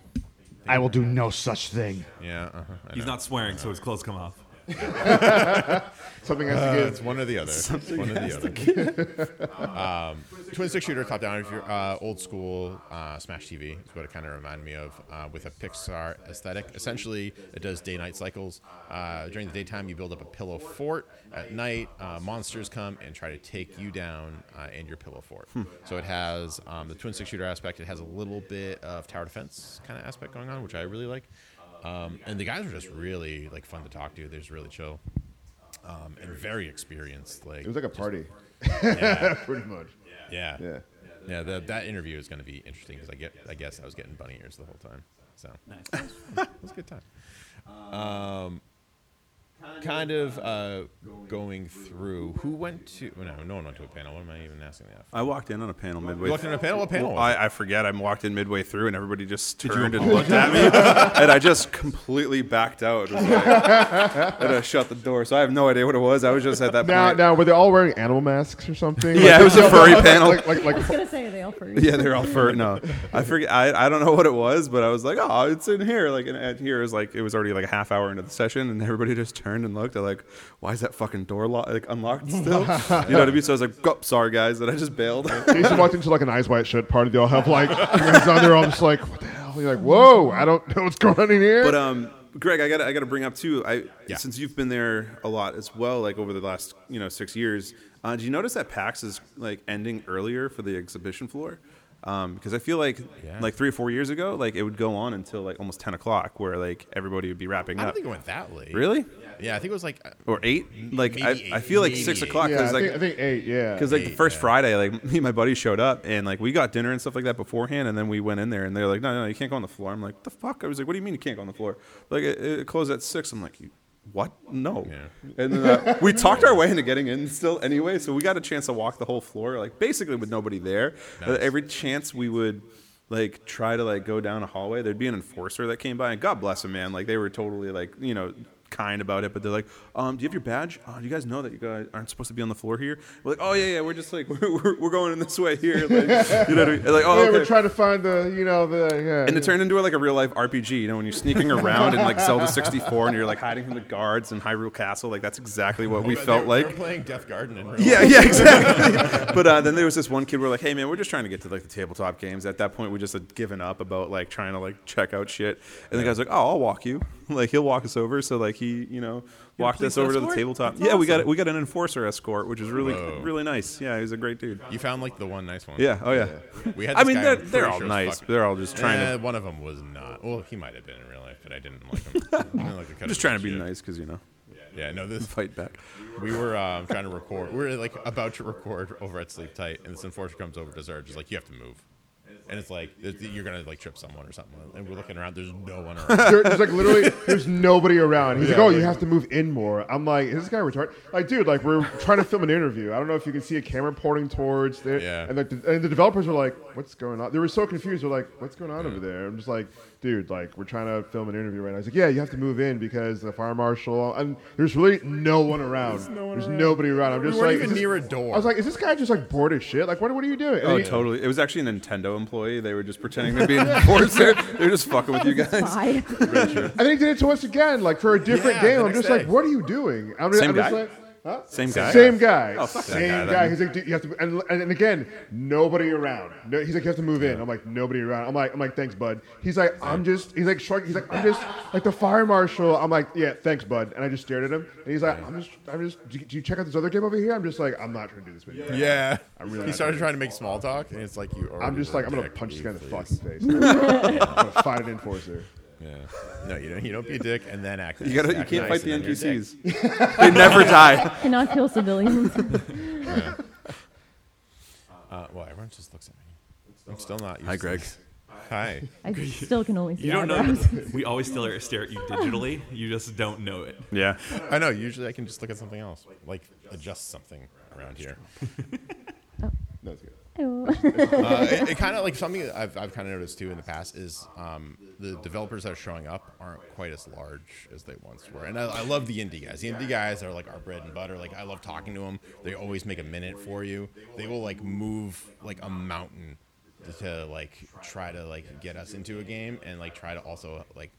I will do no such thing. Yeah. Uh-huh. He's not swearing, so his clothes come off. Something has to give. It's one or the other. Twin stick shooter, top down. If you're old school, Smash TV is what it kind of reminded me of, with a Pixar aesthetic. Essentially, it does day-night cycles. During the daytime, you build up a pillow fort. At night, monsters come and try to take you down and your pillow fort. So it has the twin stick shooter aspect. It has a little bit of tower defense kind of aspect going on, which I really like. And the guys are just really like fun to talk to. They're just really chill, and very experienced. Like, it was like a party, pretty much. Yeah. That interview is going to be interesting because I guess I was getting bunny ears the whole time. So nice. It was a good time. Kind of going through who went to no one went to a panel. What am I even asking that for? I walked in on a panel midway. You walked in a panel? What panel? Well, I forget. I walked in midway through, and everybody just turned and looked at me, and I just completely backed out. It was like, and I shut the door, so I have no idea what it was. I was just at that point. Now, were they all wearing animal masks or something? Yeah, like, it was a furry panel. Like, I was gonna say, are they all furry? Yeah, they're all furry. No, I forget. I don't know what it was, but I was like, oh, it's in here. Like, and here is like it was already like a half hour into the session, and everybody just turned and looked. I'm like, why is that fucking door unlocked still? You know what I mean? So I was like, oh, sorry guys, that I just bailed. They just walked into like an Eyes Wide Shut party. They all have like hands on. They're all just like, what the hell? You're like, whoa, I don't know what's going on in here. But Greg, I gotta bring up too. Since you've been there a lot as well, like over the last 6 years, do you notice that PAX is like ending earlier for the exhibition floor? Because I feel like 3 or 4 years ago, like it would go on until like almost 10 o'clock, where like everybody would be wrapping up. I don't think it went that late. Really? Yeah, I think it was like or 8. Like I feel like 6 o'clock. Yeah, I think 8. Yeah. Because like the first Friday, like me and my buddy showed up and like we got dinner and stuff like that beforehand, and then we went in there and they're like, no, you can't go on the floor. I'm like, the fuck? I was like, what do you mean you can't go on the floor? Like it closed at 6. I'm like, what? No. Yeah. And then, we talked our way into getting in still anyway, so we got a chance to walk the whole floor, like basically with nobody there. Nice. Every chance we would like try to like go down a hallway, there'd be an enforcer that came by, and God bless him, man. Like they were totally like kind about it, but they're like, do you have your badge? Do you guys know that you guys aren't supposed to be on the floor here? We're like, oh yeah, we're just like we're going in this way here. Like, what I mean? Like, oh, okay. We're trying to find the And it turned into like a real life RPG. When you're sneaking around in like Zelda 64 and you're like hiding from the guards in Hyrule Castle. Like that's exactly what we felt like. We're playing Death Garden in real life. Yeah, exactly. But then there was this one kid. We're like, hey man, we're just trying to get to like the tabletop games. At that point, we just had given up about like trying to like check out shit. And the guy's like, oh, I'll walk you. Like he'll walk us over. So like he, walked us over to the tabletop. That's awesome. we got an enforcer escort, which is really really nice. Yeah, he's a great dude. You found like the one nice one. Yeah. Oh yeah. We had. I mean, they're all nice. But they're all just trying to. One of them was not. Well, he might have been in real life, but I didn't like him. I'm just trying to be nice because Yeah. No, this fight back. We were trying to record. We were like about to record over at Sleep Tight, and this enforcer comes over to Zerge. He's like, you have to move. And it's like you're gonna like trip someone or something. And we're looking around. There's no one around. There's like literally there's nobody around. He's like, oh, you have to move in more. I'm like, is this guy retarded? Like, dude, like we're trying to film an interview. I don't know if you can see a camera pointing towards there. Yeah. And like the developers were like, what's going on? They were so confused. They're like, what's going on over there? I'm just like, dude, like we're trying to film an interview right now. He's like, yeah, you have to move in because the fire marshal. And there's really no one around. There's nobody around. I'm just like near a door. I was like, is this guy just like bored as shit? Like, what are you doing? Oh, totally. It was actually a Nintendo employee. They were just pretending to be an enforcer. They're just fucking with you guys. I think they did it to us again, like for a different game. I'm just like, what are you doing? Same guy. He's like, you have to, and again, nobody around. No, he's like, you have to move in. I'm like, nobody around. I'm like, thanks, bud. He's like, I'm just like the fire marshal. I'm like, yeah, thanks, bud. And I just stared at him. And he's like, I'm just. Do you check out this other game over here? I'm just like, I'm not trying to do this video. Yeah. He started trying to make small talk, and it's like you. I'm just like, I'm gonna punch this guy in the fucking face. I'm gonna fight an enforcer. Yeah. No, you don't be a dick and then act. You can't fight the NPCs. They never die. Cannot kill civilians. Yeah. Well, everyone just looks at me. I'm still not. Hi, Greg. Hi. I still can only see you. Don't know. We always still stare at you digitally. You just don't know it. Yeah. I know. Usually, I can just look at something else, like adjust something around here. Oh. No, it's good. It kind of like something that I've kind of noticed too in the past is the developers that are showing up aren't quite as large as they once were. And I love the indie guys. The indie guys are like our bread and butter. Like I love talking to them. They always make a minute for you. They will like move like a mountain to like try to like get us into a game and like try to also like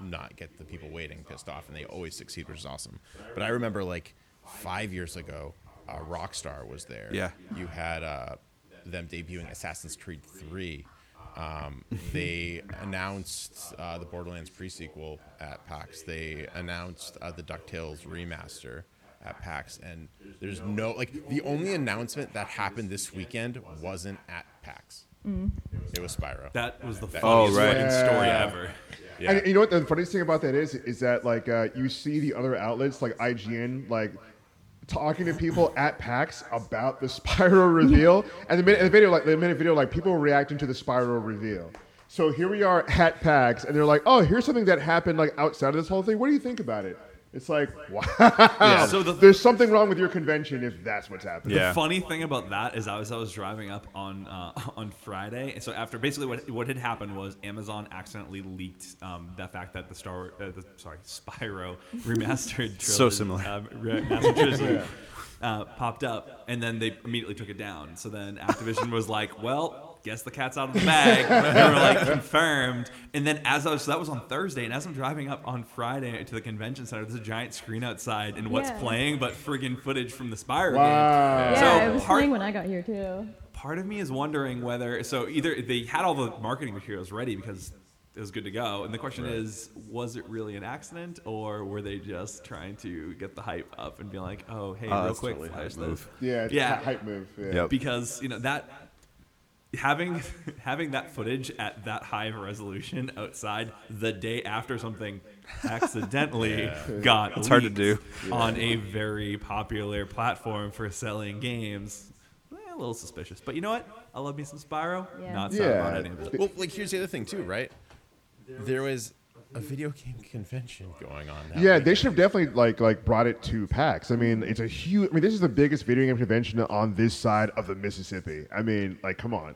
not get the people waiting pissed off. And they always succeed, which is awesome. But I remember like 5 years ago, Rockstar was there. Yeah. You had them debuting Assassin's Creed 3. They announced the Borderlands pre-sequel at PAX. They announced the DuckTales remaster at PAX. And there's no, like, the only announcement that happened this weekend wasn't at PAX. Mm. It was Spyro. That was the funniest story ever. Yeah. And you know what the funniest thing about that is that, like, you see the other outlets, like IGN, like, talking to people at PAX about the Spyro reveal, and the minute video, people reacting to the Spyro reveal. So here we are at PAX, and they're like, "Oh, here's something that happened like outside of this whole thing. What do you think about it?" It's like, wow, yeah, so there's something wrong with your convention if that's what's happening. Yeah. The funny thing about that is I was driving up on Friday, and so after basically what had happened was Amazon accidentally leaked the fact that the Spyro remastered trilogy popped up, and then they immediately took it down. So then Activision was like, well, guess the cat's out of the bag. They were like, confirmed. And then so that was on Thursday. And as I'm driving up on Friday to the convention center, there's a giant screen outside and what's playing but friggin' footage from the Spyro game. Yeah, so it was playing when I got here too. Part of me is wondering whether, so either they had all the marketing materials ready because it was good to go. And the question is, was it really an accident or were they just trying to get the hype up and be like, oh, hey, real quick, totally flash this. Yeah, it's a hype move. Yeah. Yep. Because, you know, that... Having that footage at that high of a resolution outside the day after something accidentally got leaked, it's hard to do on a very popular platform for selling games, a little suspicious. But you know what? I love me some Spyro. Yeah. Not sad about any of it. Well, like here's the other thing too, right? There was a video game convention going on now. Yeah, they should have definitely like brought it to PAX. I mean, it's a huge. I mean, this is the biggest video game convention on this side of the Mississippi. I mean, like, come on.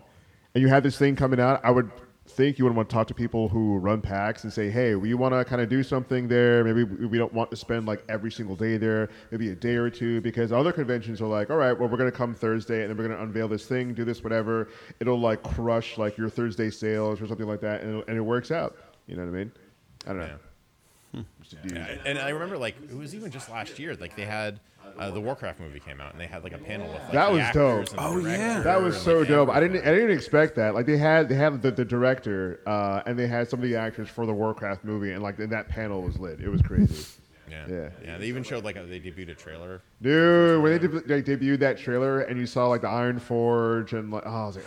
And you have this thing coming out. I would think you would want to talk to people who run PAX and say, "Hey, we want to kind of do something there. Maybe we don't want to spend like every single day there. Maybe a day or two, because other conventions are like, all right, well, we're going to come Thursday and then we're going to unveil this thing, do this, whatever. It'll like crush like your Thursday sales or something like that, and it works out. You know what I mean? I don't know. Yeah. And I remember, like, it was even just last year, like, they had the Warcraft movie came out, and they had like a panel of like, that was dope. Oh yeah, that was so dope. I didn't expect that. Like, they had the director, and they had some of the actors for the Warcraft movie, and like that panel was lit. It was crazy. Yeah. They even showed like they debuted a trailer. Dude, when they debuted that trailer, and you saw like the Iron Forge, and like, I was like,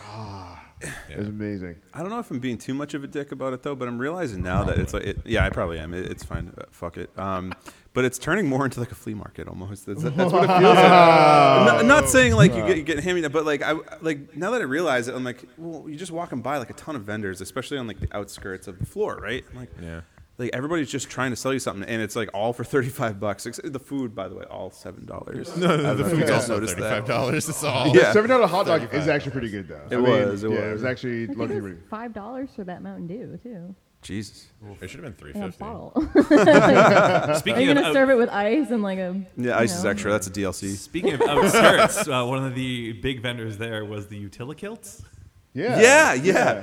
it was amazing. I don't know if I'm being too much of a dick about it though, but I'm realizing now that it's like, I probably am. It's fine. Fuck it. But it's turning more into like a flea market almost. That's what it feels like. I'm not saying like you get hand me down, but like now that I realize it, I'm like, well, you're just walking by like a ton of vendors, especially on like the outskirts of the floor, right? I'm like, like everybody's just trying to sell you something, and it's like all for $35. The food, by the way, all $7. No, the food's also $35. It's all $7 hot dog is actually pretty good though. It was actually lucky. $5 for that Mountain Dew too. Jesus, it should have been $3.50. Speaking, are you gonna serve it with ice and like a? Yeah, ice is extra. That's a DLC. Speaking of outskirts, one of the big vendors there was the Utilikilts. Yeah.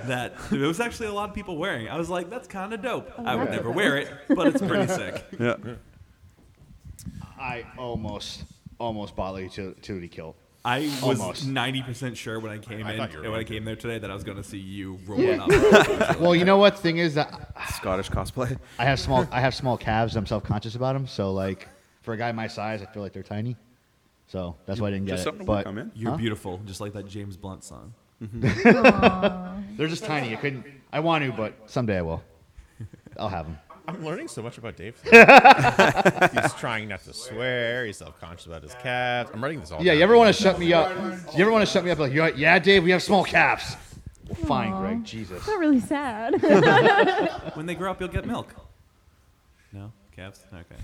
That it was actually a lot of people wearing. I was like, that's kind of dope. I would never wear it, but it's pretty sick. Yeah. I almost bought a Utikilt. I was 90% sure when I came I came there today that I was going to see you rolling up. Well, you know what? Thing is that Scottish cosplay. I have small calves. I'm self-conscious about them. So, like, for a guy my size, I feel like they're tiny. So that's why I didn't get it. But you're beautiful, just like that James Blunt song. Mm-hmm. They're just tiny. I want to, but someday I will. I'll have them. I'm learning so much about Dave. He's trying not to swear. He's self-conscious about his calves. I'm writing this all down. You ever want to shut me up? You ever want to shut me up? Like, yeah, Dave, we have small calves. Well, fine, Greg. Jesus. That's really sad. When they grow up, you'll get milk. No? caps? Okay.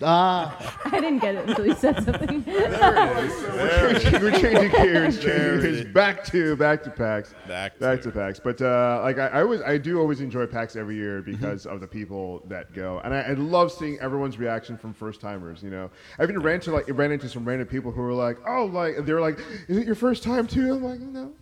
I didn't get it until he said something. There it is. We're changing gears. Back to PAX. Back to PAX. But I do always enjoy PAX every year because of the people that go, and I love seeing everyone's reaction from first timers. You know, I even ran into some random people who were like, oh, like they were like, is it your first time too? I'm like, no.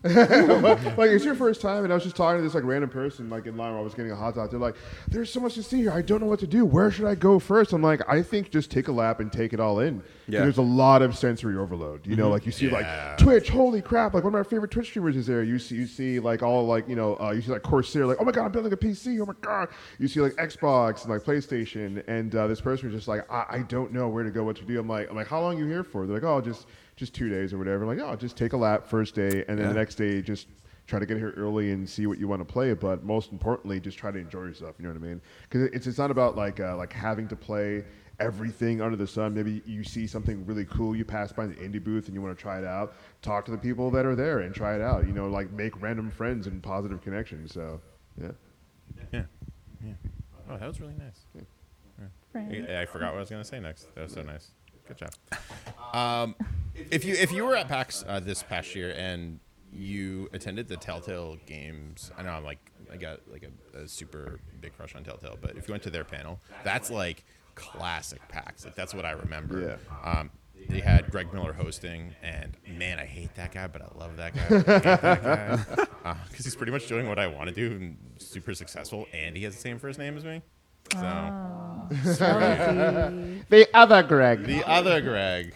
like it's your first time, and I was just talking to this like random person like in line where I was getting a hot dog. They're like, there's so much to see here. I don't know what to do. Where should I go first? I'm like, I think just take a lap and take it all in. Yeah. There's a lot of sensory overload. You know, like you see like Twitch, holy crap, like one of our favorite Twitch streamers is there. You see like all like, you know, you see like Corsair, like, oh my God, I'm building a PC. Oh my God. You see like Xbox and like PlayStation. And this person was just like, I don't know where to go, what to do. I'm like, how long are you here for? They're like, oh, just 2 days or whatever. I'm like, oh, just take a lap first day. And then the next day, just try to get here early and see what you want to play, but most importantly, just try to enjoy yourself. You know what I mean? Because it's not about like having to play everything under the sun. Maybe you see something really cool, you pass by the indie booth and you want to try it out. Talk to the people that are there and try it out. You know, like make random friends and positive connections. So, yeah. Oh, that was really nice. Yeah. I forgot what I was gonna say next. That was so nice. Good job. If you were at PAX this past year and you attended the Telltale Games. I know I got a super big crush on Telltale, but if you went to their panel, that's like classic PAX. Like that's what I remember. Yeah. They had Greg Miller hosting, and man, I hate that guy, but I love that guy. Because he's pretty much doing what I want to do, and super successful, and he has the same first name as me. So the other Greg.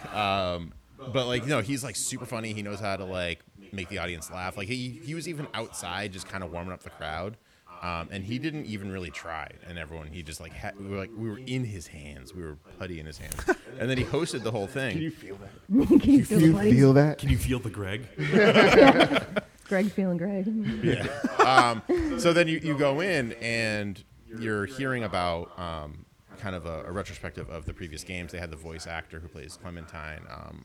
But like no, he's like super funny. He knows how to like make the audience laugh. Like he was even outside, just kind of warming up the crowd, and he didn't even really try. And everyone, he just like we were in his hands. We were putty in his hands. And then he hosted the whole thing. Can you feel that? Can you feel that? Can you feel the Greg? Greg feeling Greg. Yeah. So then you go in and you're hearing about kind of a retrospective of the previous games. They had the voice actor who plays Clementine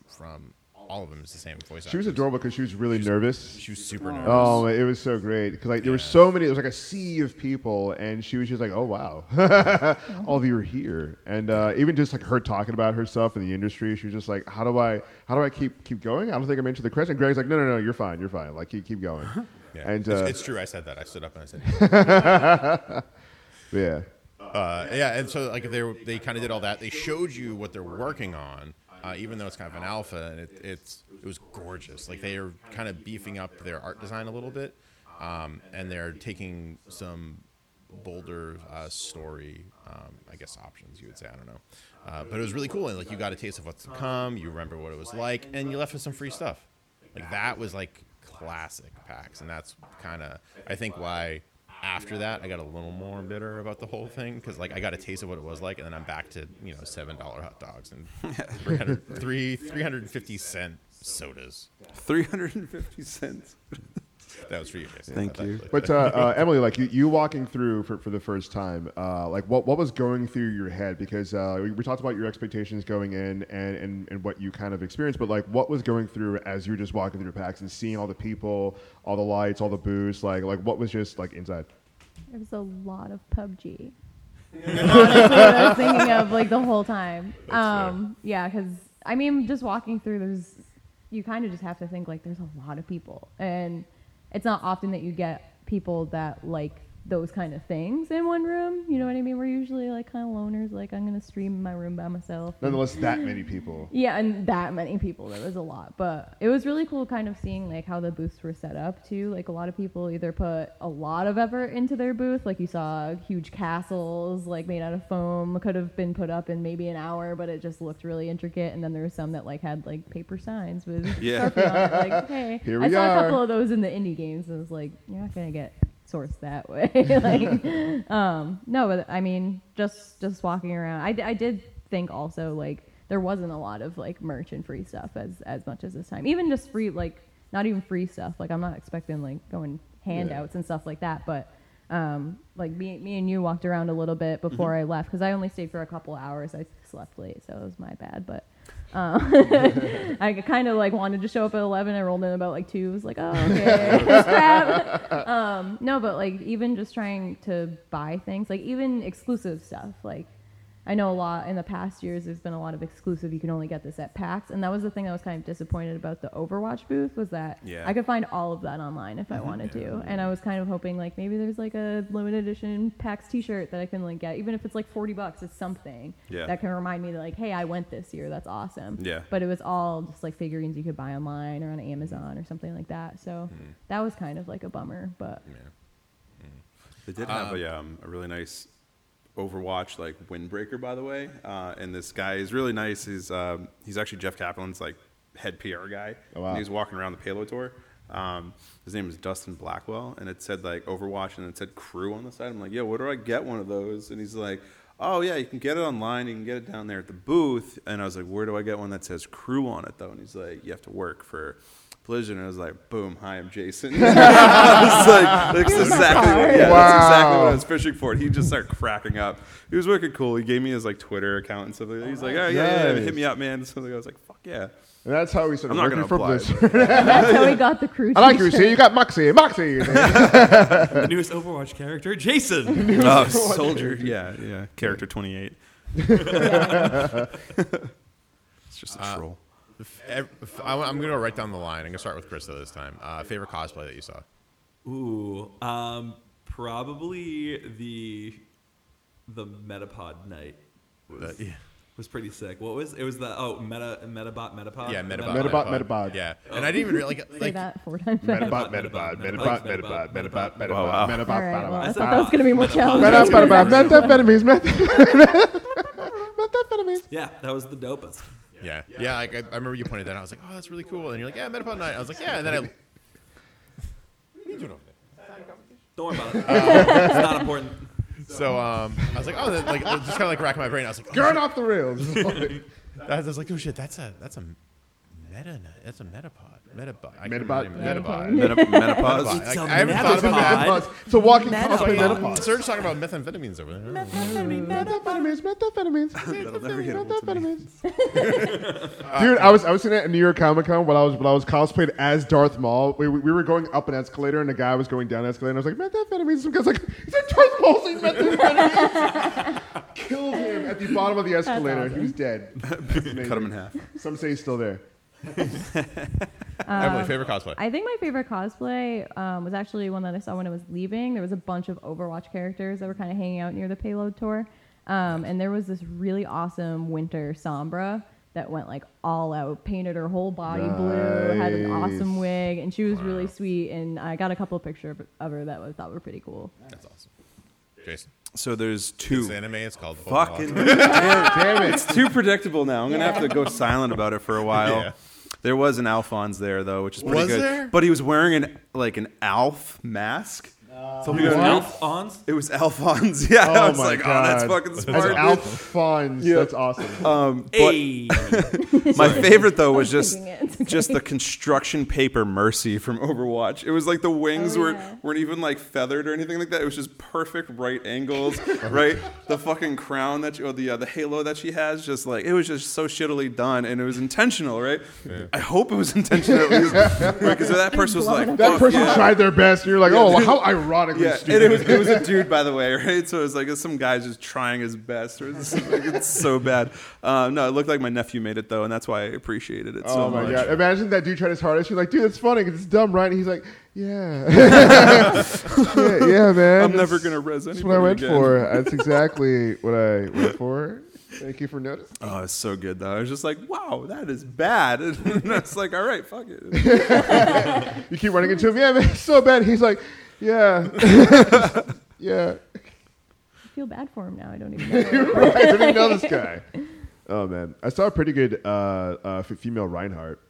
from. All of them is the same voice actor. She was adorable because she was really nervous. She was super nervous. Oh, it was so great. Because like there were so many. It was like a sea of people. And she was just like, oh, wow. All of you are here. And even just like her talking about herself in the industry, she was just like, how do I keep going? I don't think I'm into the credits. And Greg's like, no, you're fine. Like, keep going. Yeah. And it's true. I said that. I stood up and I said yeah. And so like they kind of did all that. They showed you what they're working on. Even though it's kind of an alpha, and it was gorgeous. Like they are kind of beefing up their art design a little bit, and they're taking some bolder story, I guess options you would say. I don't know, but it was really cool. And like you got a taste of what's to come. You remember what it was like, and you left with some free stuff. Like that was like classic PAX, and that's kind of I think why. After that, I got a little more bitter about the whole thing because, like, I got a taste of what it was like, and then I'm back to $7 hot dogs and 350-cent sodas. 350 cents. That was for you guys. Thank you. But Emily, like you walking through for the first time, like what was going through your head? Because we talked about your expectations going in and what you kind of experienced, but like what was going through as you were just walking through PAX and seeing all the people, all the lights, all the booths, like what was just like inside? There was a lot of PUBG. Honestly, what I was thinking of like the whole time. Yeah, because I mean, just walking through, you kind of just have to think like there's a lot of people and. It's not often that you get people that like those kind of things in one room. You know what I mean? We're usually like kind of loners. Like I'm going to stream in my room by myself. Nonetheless, that many people. Yeah, and that many people. There was a lot. But it was really cool kind of seeing like how the booths were set up too. Like a lot of people either put a lot of effort into their booth. Like you saw huge castles like made out of foam. Could have been put up in maybe an hour, but it just looked really intricate. And then there was some that like had like paper signs with Sharpie on it. Like, okay. Here we I saw a couple of those in the indie games. And I was like, you're not going to get... sourced that way. Like, no, but I mean, just walking around. I did think also like there wasn't a lot of like merch and free stuff as much as this time. Even just free, like not even free stuff. Like I'm not expecting like going handouts and stuff like that. But like me and you walked around a little bit before I left because I only stayed for a couple hours. I slept late, so it was my bad. But I kind of like wanted to show up at 11. I rolled in about like 2. I was like, oh, okay, crap. No, but like even just trying to buy things, like even exclusive stuff, like I know a lot in the past years, there's been a lot of exclusive. You can only get this at PAX. And that was the thing I was kind of disappointed about the Overwatch booth was that I could find all of that online if I wanted to. And I was kind of hoping like maybe there's like a limited edition PAX t-shirt that I can like get. Even if it's like $40, it's something that can remind me that like, hey, I went this year. That's awesome. Yeah. But it was all just like figurines you could buy online or on Amazon or something like that. So that was kind of like a bummer. But they did have a really nice Overwatch like windbreaker, by the way, and this guy is really nice. He's actually Jeff Kaplan's like head PR guy. Oh, wow. And he was walking around the Payload tour. His name is Dustin Blackwell, and it said like Overwatch, and it said crew on the side. I'm like, yo, where do I get one of those? And he's like, oh yeah, you can get it online. You can get it down there at the booth. And I was like, where do I get one that says crew on it though? And he's like, you have to work for Blizzard. And I was like, boom, hi, I'm Jason. I was like, that's exactly what I was fishing for. And he just started cracking up. He was working cool. He gave me his like Twitter account and stuff like that. He's like, oh yeah, hit me up, man. So I was like, fuck yeah. And that's how we started working for Blizzard. That's how we got the crew t-shirt. I like you, see, you got Moxie. The newest Overwatch character, Jason. Oh, soldier. Yeah. Character 28. It's just a troll. I'm going to write down the line. I'm going to start with Krista this time. Favorite cosplay that you saw? Ooh, probably the Metapod night was pretty sick. What was it? Was the Metapod? Yeah, Metapod. Yeah, and I didn't even really like say that 4 times. Metapod. Oh, wow. I thought that was going to be more challenging. Metaphetamines. Yeah, that was the dopest. Yeah. Like I remember you pointed that out. I was like, oh, that's really cool. And you're like, yeah, Metapod Night. I was like, yeah. And then what are you doing over there? Don't worry about it. It's not important. So I was like, oh, then, like just kind of like racking my brain. I was like, turn off the rails. I was like, oh shit, that's a meta night. That's a Metapod. Metapod. Like, I haven't thought about that. It's a walking cosplay Metapod. Serge's talking about methamphetamines over there. Methamphetamines. Dude, I was sitting at New York Comic Con when I was cosplayed as Darth Maul. We were going up an escalator and the guy was going down an escalator. And I was like, methamphetamines. Some guy's like, is that Darth Maul saying methamphetamines? Killed him at the bottom of the escalator. He was dead. Cut him in half. Some say he's still there. Emily, favorite cosplay? I think my favorite cosplay was actually one that I saw when I was leaving. There was a bunch of Overwatch characters that were kind of hanging out near the Payload tour, and there was this really awesome winter Sombra that went like all out, painted her whole body blue, had an awesome wig, and she was really sweet. And I got a couple of pictures of her that I thought were pretty cool. That's awesome, Jason. So there's two. It's anime. It's called fucking damn it. It's too predictable now. I'm gonna have to go silent about it for a while. Yeah. There was an Alphonse there though, which is pretty good. There? But he was wearing an Alf mask. So it was Alphonse? It was Alphonse. Yeah, I was like, God. Oh, that's fucking smart. That's Alphonse. Yeah. That's awesome. But my favorite, though, was just the construction paper Mercy from Overwatch. It was like the wings weren't even like feathered or anything like that. It was just perfect right angles, right? The fucking crown the halo that she has, just like, it was just so shittily done. And it was intentional, right? Yeah. I hope it was intentional. Because that person was like, that person tried their best. And you're like, how ironic. Ironically stupid. And it was a dude, by the way, right? So it was like some guy's just trying his best. Or it's so bad. No, it looked like my nephew made it, though, and that's why I appreciated it so much. Oh, my God. Imagine that dude tried his hardest. You're like, dude, it's funny because it's dumb, right? And he's like, yeah. yeah, man. I'm never going to res anybody. That's what I went for. That's exactly what I went for. Thank you for noticing. Oh, it's so good, though. I was just like, wow, that is bad. And I was like, all right, fuck it. You keep running into him. Yeah, man, it's so bad. He's like... Yeah. Yeah. I feel bad for him now. I don't even know. Right. I didn't know this guy. Oh, man. I saw a pretty good female Reinhardt.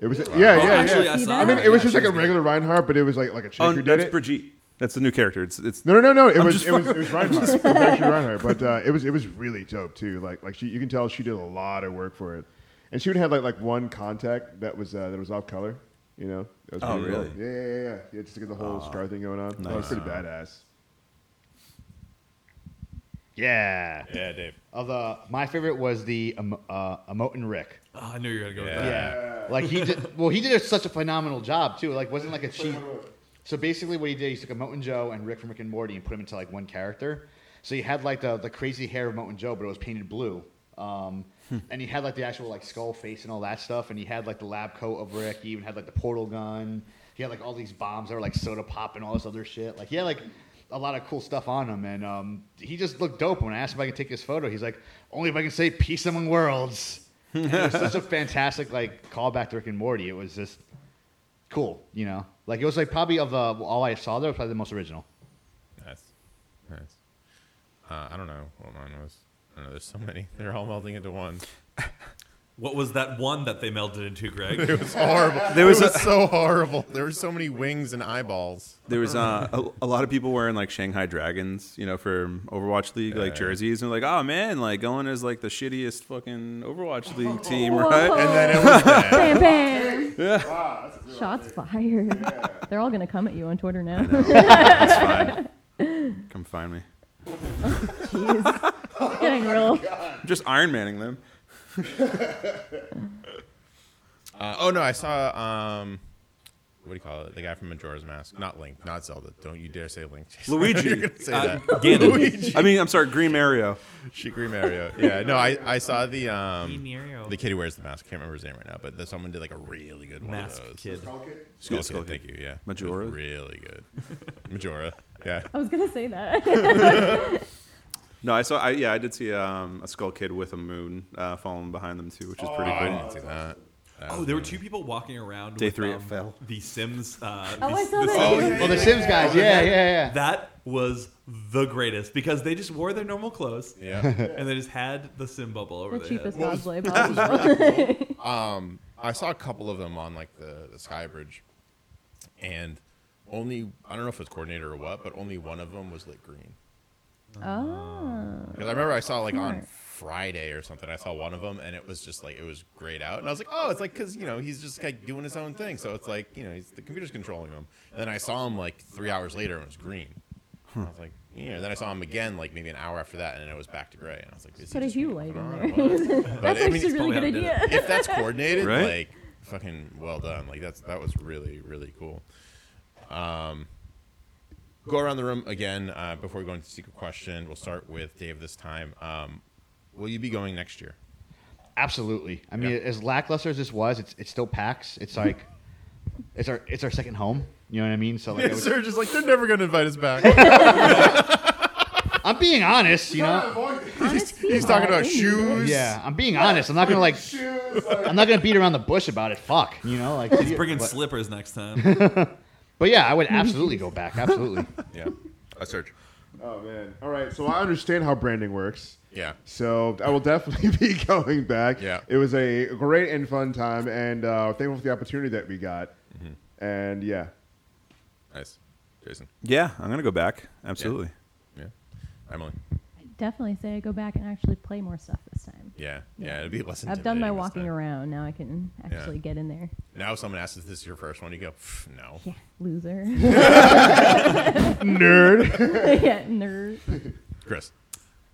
It was... it was just like a regular Reinhardt, but it was like a chick who did it. That's Brigitte. That's the new character. It's No. It was Reinhardt. It was actually Reinhardt, but it was really dope, too. Like she, you can tell she did a lot of work for it. And she would have like one contact that was off color, you know? Oh, really? Cool. Yeah. Yeah, just to get the whole scar thing going on. Nice. That was pretty badass. Yeah. Yeah, Dave. My favorite was the Emote and Rick. Oh, I knew you were going to go with that. Yeah. Like, he did such a phenomenal job, too. Like, wasn't like a cheat. So basically what he did, he took Emote and Joe and Rick from Rick and Morty and put him into, like, one character. So he had like the crazy hair of Emote and Joe, but it was painted blue. And he had like the actual like skull face and all that stuff. And he had like the lab coat of Rick. He even had like the portal gun. He had like all these bombs that were like soda pop and all this other shit. Like he had like a lot of cool stuff on him. And he just looked dope. When I asked him if I could take this photo, he's like, only if I can say peace among worlds. And it was such a fantastic like callback to Rick and Morty. It was just cool, you know. Like it was like probably of all I saw there, was probably the most original. Nice. I don't know what mine was. I don't know. There's so many. They're all melding into one. What was that one that they melded into, Greg? It was horrible. So horrible. There were so many wings and eyeballs. There was a lot of people wearing like Shanghai Dragons, you know, for Overwatch League like jerseys, and like, oh man, like going as like the shittiest fucking Overwatch League team, right? And then it was bam, bam. Yeah. Wow, shots fired. Yeah. They're all gonna come at you on Twitter now. That's fine. Come find me. Jeez, it's getting real. I'm just Iron Manning them. I saw what do you call it? The guy from Majora's Mask, not Link, not Zelda. Don't you dare say Link. Luigi. You're gonna say that. Luigi. I mean, I'm sorry, Green Mario. Green Mario. Yeah. No, I saw the kid who wears the mask. I can't remember his name right now, but someone did like a really good mask one of those. Skull Kid. Thank you. Yeah. Majora. Really good. Majora. Yeah. I was gonna say that. No, I did see a Skull Kid with a moon falling behind them too, which is pretty cool. I didn't see that. There were two people walking around. Day with, three, it fell. The Sims. I saw that. The Sims guys. Yeah. That was the greatest because they just wore their normal clothes. Yeah. And they just had the Sim bubble over there. The cheapest cosplay possible. I saw a couple of them on like the Sky Bridge, and only I don't know if it was coordinator or what, but only one of them was lit green. Oh. Because I remember I saw like on Friday or something, I saw one of them and it was just like, it was grayed out. And I was like, oh, it's like, because, you know, he's just like doing his own thing. So it's like, you know, the computer's controlling him. And then I saw him like 3 hours later and it was green. And I was like, yeah. And then I saw him again like maybe an hour after that and it was back to gray. And I was like, put a hue light in there. That's actually a really good idea. If that's coordinated, right? Like fucking well done. Like that was really, really cool. Go around the room again before we go into the secret question. We'll start with Dave this time. Will you be going next year? Absolutely. I mean, as lackluster as this was, it's still PAX. It's like it's our second home. You know what I mean? So like, Serge is like they're never going to invite us back. I'm being honest, you know. He's talking about shoes. Yeah, I'm being honest. I'm not going to like. Shoes, I'm not going to beat around the bush about it. Fuck, you know, like he's bringing slippers next time. But yeah, I would absolutely go back. Absolutely. Yeah. A search. Oh, man. All right. So I understand how branding works. Yeah. So I will definitely be going back. Yeah. It was a great and fun time, and thankful for the opportunity that we got. Mm-hmm. And yeah. Nice. Jason. Yeah, I'm going to go back. Absolutely. Yeah. Emily. Definitely say I go back and actually play more stuff this time. Yeah, it'll be less intimidating. I've done my walking around. Now I can actually get in there. Now if someone asks if this is your first one, you go, no. Yeah, loser. Nerd. Yeah, nerd. Chris.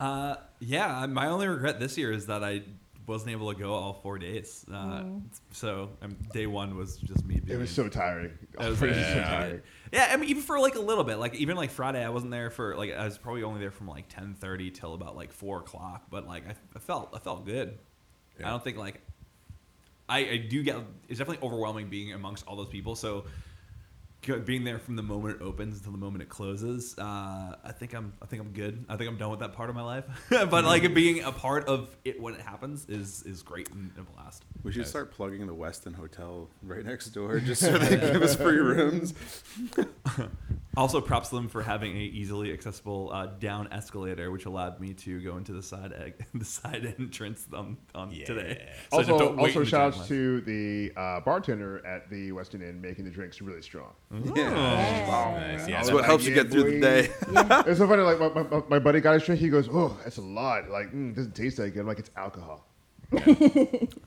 My only regret this year is that I wasn't able to go all 4 days. So day one was just me being... It was so tiring. Yeah, I mean, even for like a little bit. Like even like Friday, I wasn't there for... like I was probably only there from like 10:30 till about like 4 o'clock. But like I felt good. Yeah. I don't think like... I do get... It's definitely overwhelming being amongst all those people. So being there from the moment it opens until the moment it closes, I think I'm good. I think I'm done with that part of my life. But like being a part of it when it happens is great and a blast. We should start plugging the Westin Hotel right next door just so they give us free rooms. Also, props to them for having an easily accessible down escalator, which allowed me to go into the side entrance today. So also shout out to the bartender at the Westin Inn making the drinks really strong. Yeah. Wow. Nice. Yeah. That's what helps you get through the day. Yeah. It's so funny. Like my buddy got his drink. He goes, "Oh, that's a lot. Like it doesn't taste that good." I'm like, it's alcohol. Yeah.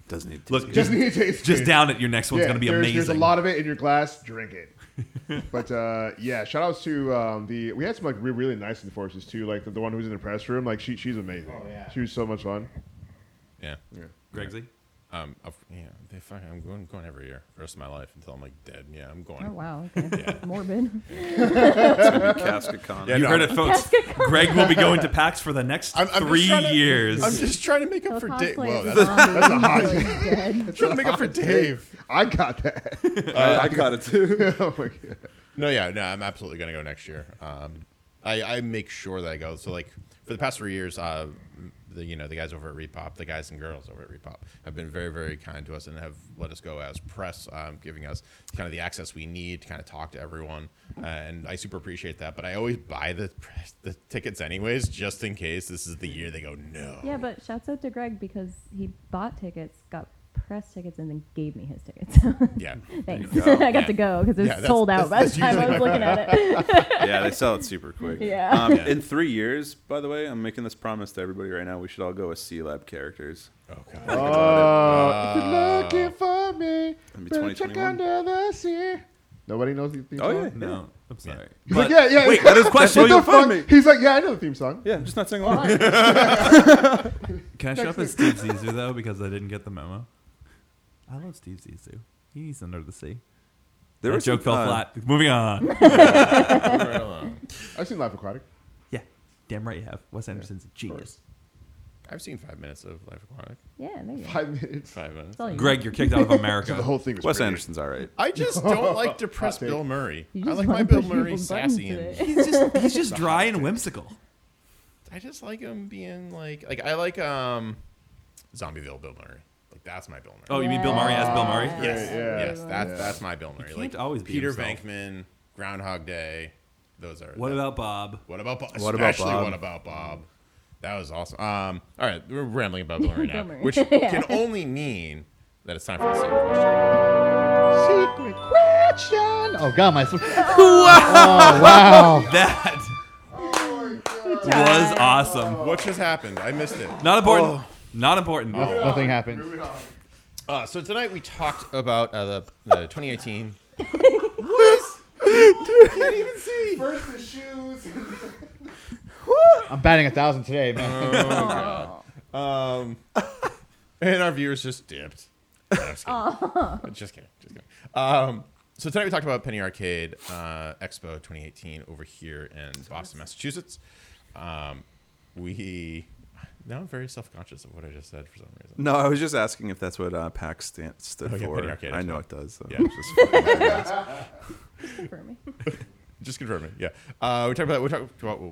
Doesn't need to. Look, just need to taste. Just good. Down it. Your next one's gonna be amazing. There's a lot of it in your glass. Drink it. But shout outs to we had some like really nice enforcers too, like the one who was in the press room, like she's amazing. Oh, yeah. She was so much fun. Yeah. Gregsy. I'm going every year for the rest of my life until I'm like dead. Yeah, I'm going. Oh wow, okay. Yeah. Morbid. CaskaCon. Yeah, you heard it, folks. Greg will be going to PAX for the next 3 years. I'm just trying to make up for Dave. Whoa, that's a hot. I'm trying to make up for Dave. I got that. I got it too. Oh my god. No, I'm absolutely gonna go next year. I make sure that I go. So like for the past 3 years, the guys over at Repop, the guys and girls over at Repop have been very, very kind to us and have let us go as press, giving us kind of the access we need to kind of talk to everyone. And I super appreciate that. But I always buy the tickets anyways, just in case this is the year they go, no. Yeah, but shouts out to Greg because he bought tickets, got press tickets, and then gave me his tickets. Yeah. Thanks. Go. I got to go because it was sold out by the time I was looking at it. Yeah, they sell it super quick. Yeah. In 3 years, by the way, I'm making this promise to everybody right now, we should all go as C-Lab characters. Okay. Oh, if you're looking for me, but check under the sea. Nobody knows the theme song? Oh, yeah. No. I'm sorry. He's like, yeah. Wait, that is a question. He's like, yeah, I know the theme song. Yeah, I'm just not singing along. Can I show up as Steve Zissou, though, because I didn't get the memo? I love Steve Zissou. He's under the sea. That joke fell flat. Moving on. I've seen Life Aquatic. Yeah. Damn right you have. Wes Anderson's a genius. I've seen 5 minutes of Life Aquatic. Yeah, there you go. 5 minutes. 5 minutes. Greg, you're kicked out of America. So the whole thing was Wes Anderson's all right. I just don't like depressed Bill Murray. I like my Bill Murray sassy. And he's just dry and whimsical. I just like him being like I like Zombieville Bill Murray. That's my Bill Murray. Oh, you mean Bill Murray as Bill Murray? Yes. Yes, that's my Bill Murray. Like always Peter Venkman, Groundhog Day. Those are. What about Bob? That was awesome. All right, we're rambling about Bill Murray now, which can only mean that it's time for the secret question. Secret question. Oh God, my. Oh wow. That was awesome. What just happened? I missed it. Not important. Nothing happened. So tonight we talked about the 2018. What? You can't even see. First the shoes. I'm batting 1,000 today, man. Oh, God. And our viewers just dipped. No, I'm just kidding. Just kidding. So tonight we talked about Penny Arcade Expo 2018 over here in Boston, Massachusetts. Now I'm very self-conscious of what I just said for some reason. No, I was just asking if that's what PAX stood for. I know it does. So yeah. Just confirming. Just confirming. Yeah. We talked about what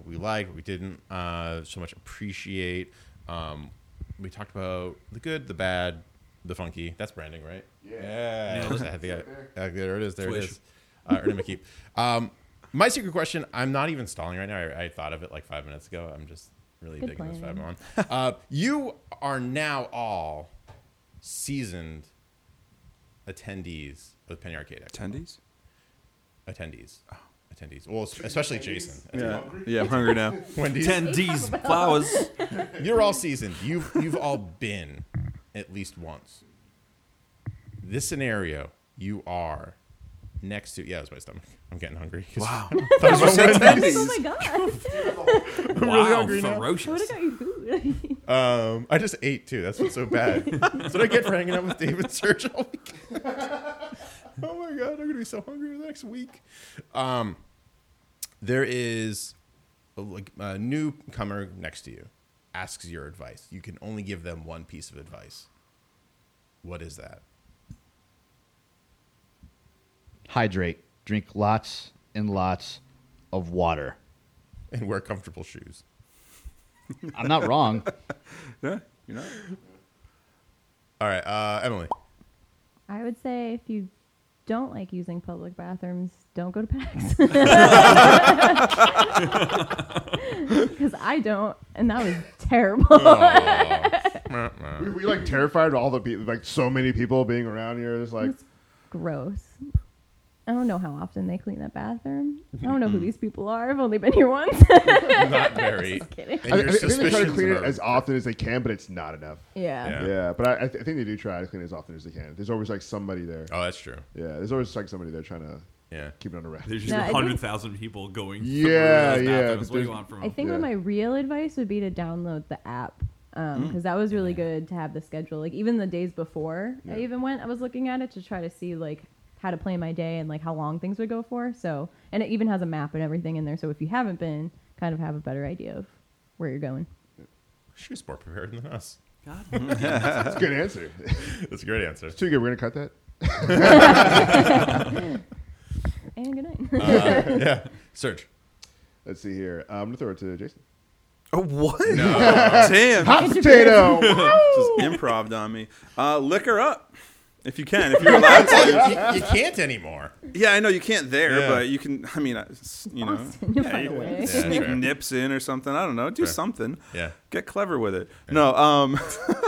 we liked, what we didn't so much appreciate. We talked about the good, the bad, the funky. That's branding, right? Yeah. There it is. There Twitch. It is. Ernie McKeep. My secret question. I'm not even stalling right now. I thought of it like 5 minutes ago. I'm just. Really good digging plan. This vibe on. You are now all seasoned attendees of Penny Arcade. Attendees. Oh, attendees. Well, especially Jason. Yeah, I'm hungry now. Wendy's. Attendees, flowers. You're all seasoned. You've all been at least once. This scenario, you are next to. Yeah, it was my stomach. I'm getting hungry. Wow. Oh my God. I'm really hungry now. Ferocious. I would have got you food. I just ate too. That's what's so bad. That's what I get for hanging out with David Serge all week. Oh my God. I'm going to be so hungry the next week. There is a newcomer next to you asks your advice. You can only give them one piece of advice. What is that? Hydrate. Drink lots and lots of water. And wear comfortable shoes. I'm not wrong. Yeah, you're not. All right, Emily. I would say if you don't like using public bathrooms, don't go to PAX. Because I don't, and that was terrible. Were you like terrified of all the people, like so many people being around here? It's like it's gross. I don't know how often they clean that bathroom. I don't know who these people are. I've only been here once. Not very. Just kidding. I think they try to clean it as often as they can, but it's not enough. Yeah. But I think they do try to clean it as often as they can. There's always like somebody there. Oh, that's true. Yeah, there's always like somebody there trying to keep it under wraps. There's just 100,000 people going. Yeah, yeah. What do you want from them? I think my real advice would be to download the app because that was really good to have the schedule. Like even the days before I even went, I was looking at it to try to see like how to plan my day and like how long things would go for. So, and it even has a map and everything in there. So if you haven't been, kind of have a better idea of where you're going. She was more prepared than us. God, that's a good answer. That's a great answer. It's too good. We're gonna cut that. And good night. Yeah, Serge. Let's see here. I'm gonna throw it to Jason. Oh, what? No. Damn. Hot potato. Just improv'd on me. Liquor up if you can. If you're allowed to. You can't anymore. Yeah, I know you can't there, but you can. I mean, you know, you sneak nips in or something. I don't know. Do something. Yeah. Get clever with it. Yeah. No.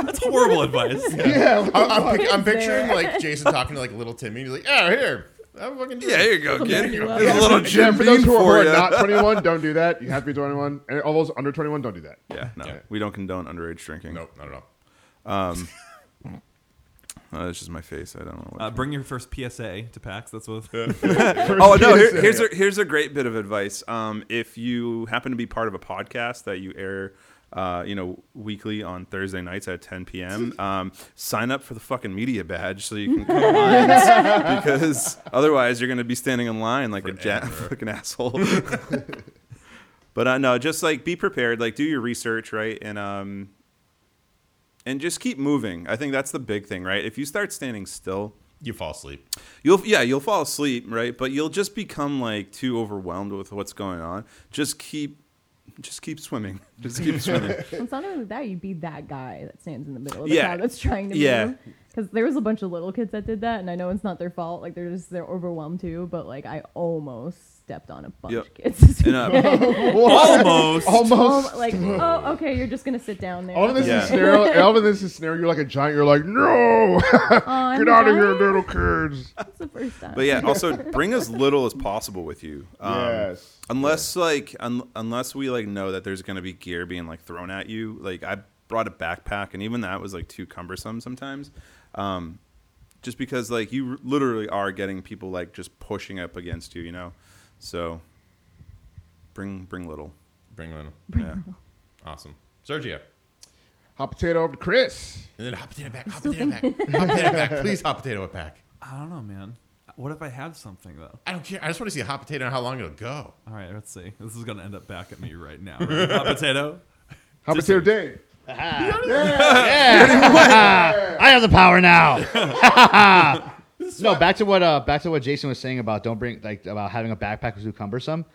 That's horrible advice. Yeah. I'm picturing like Jason talking to like little Timmy. And he's like, oh, here. Here you go, kid. There's a little gym for those who are not 21. Don't do that. You have to be 21. And all those under 21, don't do that. Yeah, no, we don't condone underage drinking. Nope, not at all. It's just my face. I don't know. What bring your first PSA to PAX. That's what. Oh no! Here's a great bit of advice. If you happen to be part of a podcast that you air. Weekly on Thursday nights at 10 p.m. Sign up for the fucking media badge so you can come in lines, because otherwise you're going to be standing in line like a fucking asshole. But no, just like be prepared, like do your research, right? And just keep moving. I think that's the big thing, right? If you start standing still, you fall asleep. You'll fall asleep, right? But you'll just become like too overwhelmed with what's going on. Just keep swimming. Just keep swimming. It's not only that, you'd be that guy that stands in the middle of the crowd that's trying to move. Because there was a bunch of little kids that did that, and I know it's not their fault. Like they're overwhelmed too. But like I almost stepped on a bunch of kids. And, almost. Like okay, you're just gonna sit down there. All of this is scenario. You're like a giant. You're like no, get out of here, little kids. That's the first time. But yeah, also bring as little as possible with you. Yes. Unless unless we like know that there's gonna be gear being like thrown at you. Like I brought a backpack, and even that was like too cumbersome sometimes. Just because like you literally are getting people like just pushing up against you, you know. So bring little. Awesome, Sergio. Hot potato over to Chris, and then hot potato back. Please hot potato it back. I don't know, man. What if I have something, though? I don't care. I just want to see a hot potato and how long it'll go. All right, let's see. This is going to end up back at me right now. Right? Hot potato. Hot potato day. Yeah. I have the power now. No, back to what Jason was saying about about having a backpack was too cumbersome.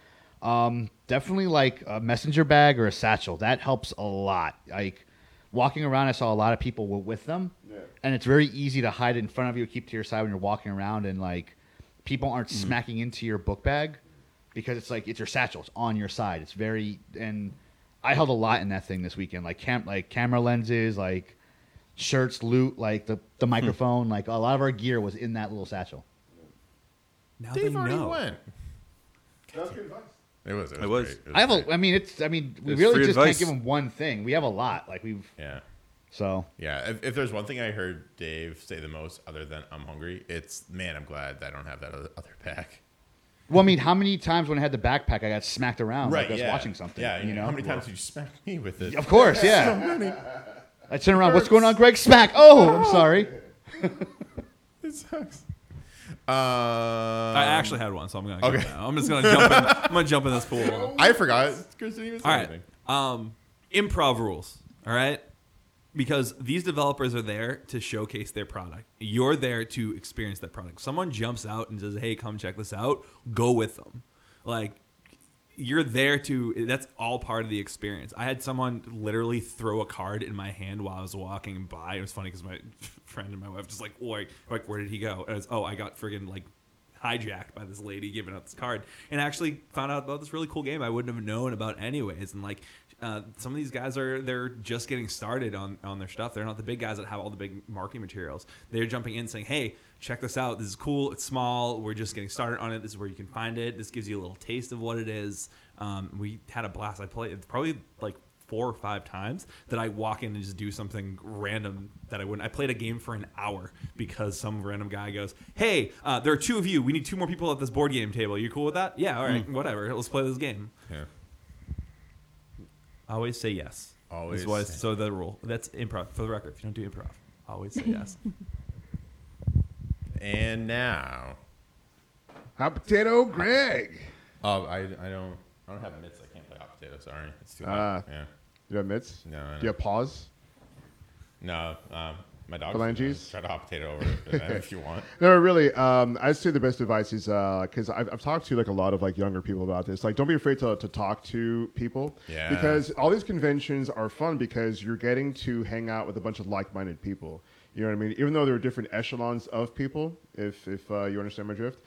Definitely like a messenger bag or a satchel. That helps a lot. Like walking around, I saw a lot of people were with them. And it's very easy to hide it in front of you, keep to your side when you're walking around, and like people aren't smacking into your book bag because it's like it's your satchel, it's on your side. It's very, and I held a lot in that thing this weekend, like camera lenses, like shirts, loot, like the microphone, like a lot of our gear was in that little satchel. Now Dave already went. That was good advice. It was. Great. Can't give them one thing. We have a lot. Like we've So yeah, if there's one thing I heard Dave say the most, other than I'm hungry, it's man, I'm glad that I don't have that other pack. Well, I mean, how many times when I had the backpack, I got smacked around like I was watching something? Yeah, you know. How many times did you smack me with it? Of course, so many. I turn around. What's going on, Greg? Smack! Oh, I'm sorry. It sucks. I actually had one, so I'm gonna. I'm just gonna jump. I'm gonna jump in this pool. I forgot. Chris didn't even say anything. Improv rules. All right. Because these developers are there to showcase their product. You're there to experience that product. Someone jumps out and says, hey, come check this out. Go with them. Like, you're there to... That's all part of the experience. I had someone literally throw a card in my hand while I was walking by. It was funny because my friend and my wife just like, where did he go? And I was, I got friggin' like hijacked by this lady giving out this card. And I actually found out about this really cool game I wouldn't have known about anyways. And like... some of these guys they're just getting started on their stuff. They're not the big guys that have all the big marketing materials. They're jumping in saying, hey, check this out. This is cool. It's small. We're just getting started on it. This is where you can find it. This gives you a little taste of what it is. We had a blast. I played probably like 4 or 5 times that I walk in and just do something random that I wouldn't. I played a game for an hour because some random guy goes, hey, there are 2 of you. We need 2 more people at this board game table. You cool with that? Yeah, all right, whatever. Let's play this game. Yeah. I always say yes. Always. So the rule. That's improv. For the record, if you don't do improv, always say yes. And now, hot potato, Greg. I don't have mitts. I can't play hot potato. Sorry, it's too hot. Yeah. You have mitts? No. Do you have paws? No. My dog tried to hot potato over it if you want. No, really. I'd say the best advice is because I've talked to like a lot of like younger people about this. Like, don't be afraid to talk to people. Yeah. Because all these conventions are fun because you're getting to hang out with a bunch of like-minded people. You know what I mean? Even though there are different echelons of people, if you understand my drift.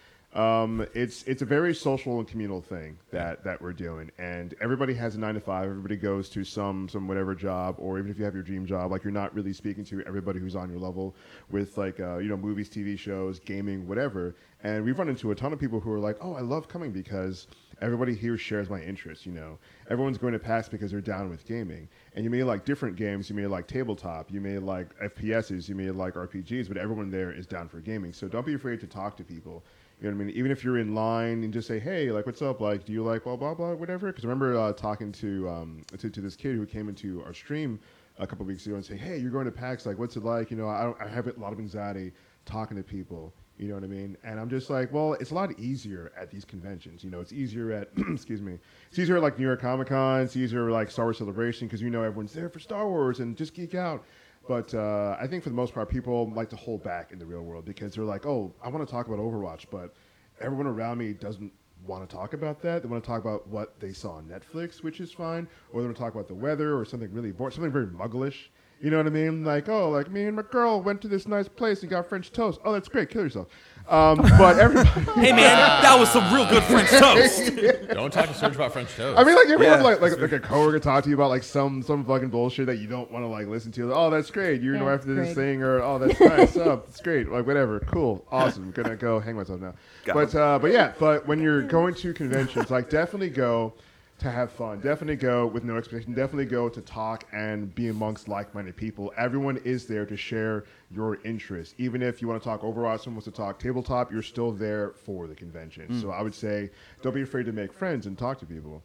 It's a very social and communal thing that we're doing, and everybody has a 9-to-5. Everybody goes to some whatever job, or even if you have your dream job, like you're not really speaking to everybody who's on your level with like movies, TV shows, gaming, whatever. And we've run into a ton of people who are like, oh, I love coming because everybody here shares my interests. You know, everyone's going to PAX because they're down with gaming, and you may like different games. You may like tabletop. You may like FPSs. You may like RPGs. But everyone there is down for gaming, so don't be afraid to talk to people. You know what I mean? Even if you're in line and just say, hey, like, what's up? Like, do you like blah, blah, blah, whatever? Because I remember talking to this kid who came into our stream a couple of weeks ago and say, hey, you're going to PAX. Like, what's it like? You know, I have a lot of anxiety talking to people. You know what I mean? And I'm just like, well, it's a lot easier at these conventions. You know, it's easier at, excuse me, it's easier at, like, New York Comic Con. It's easier at, like, Star Wars Celebration because, you know, everyone's there for Star Wars and just geek out. But I think for the most part, people like to hold back in the real world because they're like, oh, I want to talk about Overwatch, but everyone around me doesn't want to talk about that. They want to talk about what they saw on Netflix, which is fine, or they want to talk about the weather or something really boring, something very mugglish. You know what I mean? Like, oh, like me and my girl went to this nice place and got French toast. Oh, that's great. Kill yourself. But everybody. Hey, man, that was some real good French toast. Yeah. Don't talk to Serge about French toast. I mean, like, everyone, like a coworker talk to you about like some fucking bullshit that you don't want to like listen to. Like, oh, that's great. You know, after this thing, or oh, that's nice. Oh, it's great. Like, whatever. Cool. Awesome. Gonna go hang myself now. But when you're going to conventions, like, definitely go to have fun. Definitely go with no expectation. Definitely go to talk and be amongst like-minded people. Everyone is there to share your interests. Even if you want to talk Overwatch, someone wants to talk tabletop, you're still there for the convention. So I would say don't be afraid to make friends and talk to people.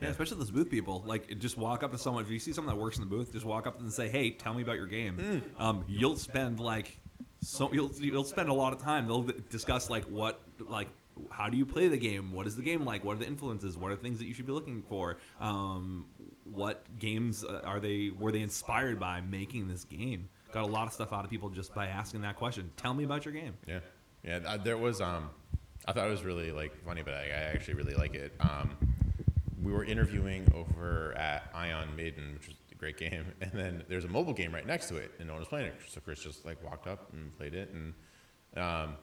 Yeah, especially those booth people. Like, just walk up to someone. If you see someone that works in the booth, just walk up and say, hey, tell me about your game. You'll spend you'll spend a lot of time. They'll discuss how do you play the game? What is the game like? What are the influences? What are things that you should be looking for? What games were they inspired by making this game? Got a lot of stuff out of people just by asking that question. Tell me about your game. Yeah. Yeah, there was I thought it was really like funny, but I actually really like it. We were interviewing over at Ion Maiden, which was a great game, and then there's a mobile game right next to it and no one was playing it. So Chris just like walked up and played it, and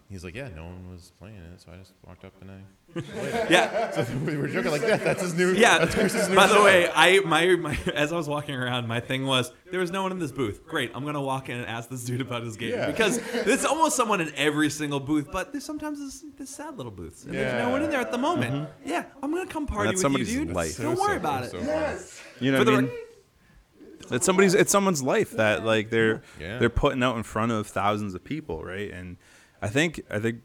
he's like, yeah, no one was playing it, so I just walked up and I played it. Yeah. So we were joking like, yeah, that's his new. Yeah. That's Chris's new. By the way, my as I was walking around, my thing was there was no one in this booth. Great, I'm gonna walk in and ask this dude about his game because there's almost someone in every single booth, but there's sometimes this sad little booths and there's no one in there at the moment. Mm-hmm. Yeah, I'm gonna come party with you, dude. Life. Don't worry about it. So yes. You know what I mean? It's someone's life that like they're putting out in front of thousands of people, right? And I think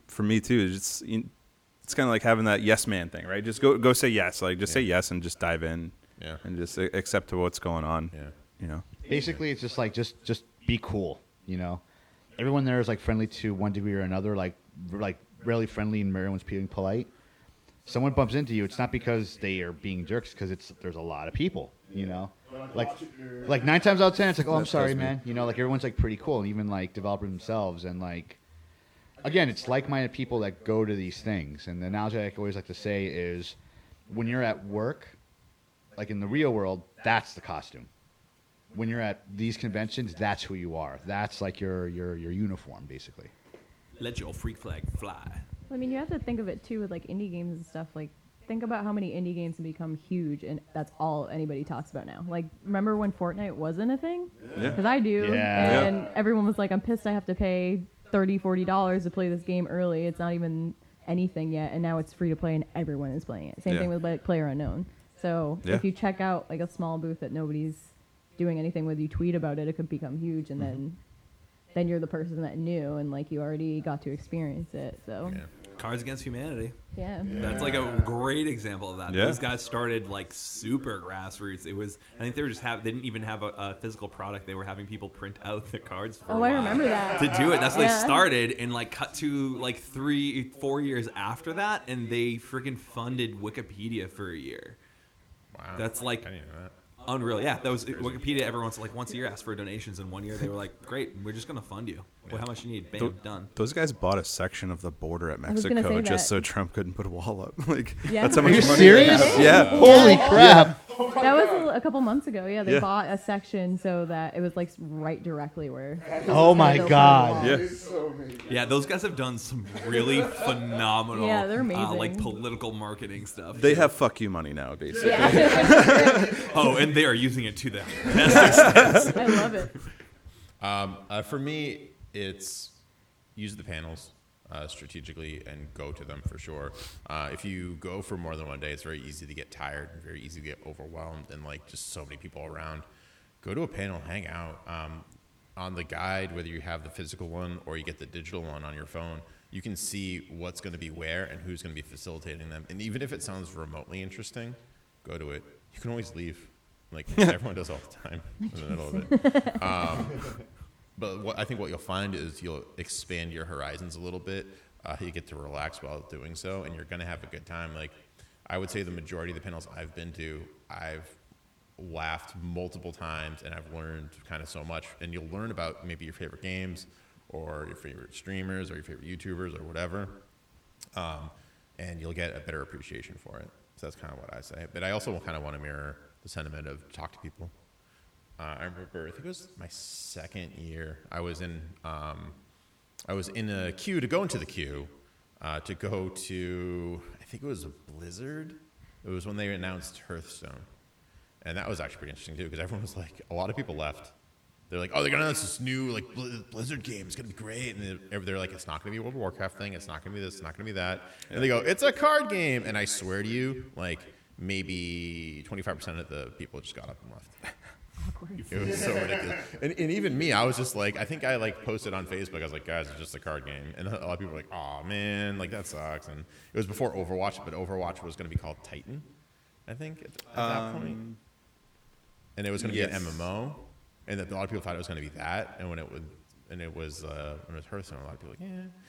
for me too, it's kind of like having that yes man thing, right? Just go say yes, like just say yes and just dive in, and just accept to what's going on, you know. Basically, it's just like just be cool, you know. Everyone there is like friendly to one degree or another, like really friendly and everyone's being polite. Someone bumps into you, it's not because they are being jerks, because there's a lot of people, you know. Like 9 times out of 10, it's like, oh, I'm sorry, man. You know, like everyone's like pretty cool, and even like developers themselves, and like. Again, it's like-minded people that go to these things. And the analogy I always like to say is when you're at work, like in the real world, that's the costume. When you're at these conventions, that's who you are. That's like your uniform, basically. Let your freak flag fly. I mean, you have to think of it, too, with like indie games and stuff. Like, think about how many indie games have become huge, and that's all anybody talks about now. Like, remember when Fortnite wasn't a thing? Because I do. Yeah. And everyone was like, I'm pissed I have to pay $30-$40 to play this game early. It's not even anything yet, and now it's free to play and everyone is playing it. Same thing with like PlayerUnknown. So if you check out like a small booth that nobody's doing anything with, you tweet about it, it could become huge, and then you're the person that knew, and like you already got to experience it. So Cards Against Humanity. Yeah. That's like a great example of that. Yeah. These guys started like super grassroots. It was, I think they were just they didn't even have a physical product. They were having people print out the cards for a while. I remember that. To do it. That's when they started, and like cut to like 3-4 years after that, and they freaking funded Wikipedia for a year. Wow. That's like unreal. Yeah, that was Wikipedia. Every once a year asked for donations, and one year they were like, "Great, we're just gonna fund you. Well, how much you need? Bam, done." Those guys bought a section of the border at Mexico just so Trump couldn't put a wall up. Like, that's how much money. Are you serious? Yeah. Holy crap! Oh, that was a couple months ago. Yeah, they bought a section so that it was like right directly where. Oh my god! Yeah. Yeah, those guys have done some really phenomenal. Yeah, they're amazing. Like political marketing stuff. They have fuck you money now, basically. Yeah. Oh, and they are using it to their best extent. I love it. For me, it's use the panels. Strategically and go to them for sure. If you go for more than one day, it's very easy to get tired and very easy to get overwhelmed, and like just so many people around. Go to a panel, hang out. On the guide, whether you have the physical one or you get the digital one on your phone, you can see what's going to be where and who's going to be facilitating them. And even if it sounds remotely interesting, go to it. You can always leave, like everyone does all the time in the middle of it. But I think what you'll find is you'll expand your horizons a little bit. You get to relax while doing so, and you're going to have a good time. Like, I would say the majority of the panels I've been to, I've laughed multiple times, and I've learned kind of so much. And you'll learn about maybe your favorite games or your favorite streamers or your favorite YouTubers or whatever, and you'll get a better appreciation for it. So that's kind of what I say. But I also kind of want to mirror the sentiment of talk to people. I remember, I think it was my second year, I was in a queue to go into the queue to go to, I think it was a Blizzard. It was when they announced Hearthstone. And that was actually pretty interesting, too, because everyone was like, a lot of people left. They're like, oh, they're going to announce this new like Blizzard game. It's going to be great. And they're like, it's not going to be a World of Warcraft thing. It's not going to be this. It's not going to be that. And they go, it's a card game. And I swear to you, like maybe 25% of the people just got up and left. It was so ridiculous. And even me, I was just like, I think I like posted on Facebook, I was like, guys, it's just a card game. And a lot of people were like, oh man, like that sucks. And it was before Overwatch, but Overwatch was going to be called Titan, I think, at that point. And it was going to be an MMO. And a lot of people thought it was going to be that. And when it was Hearthstone, a lot of people were like,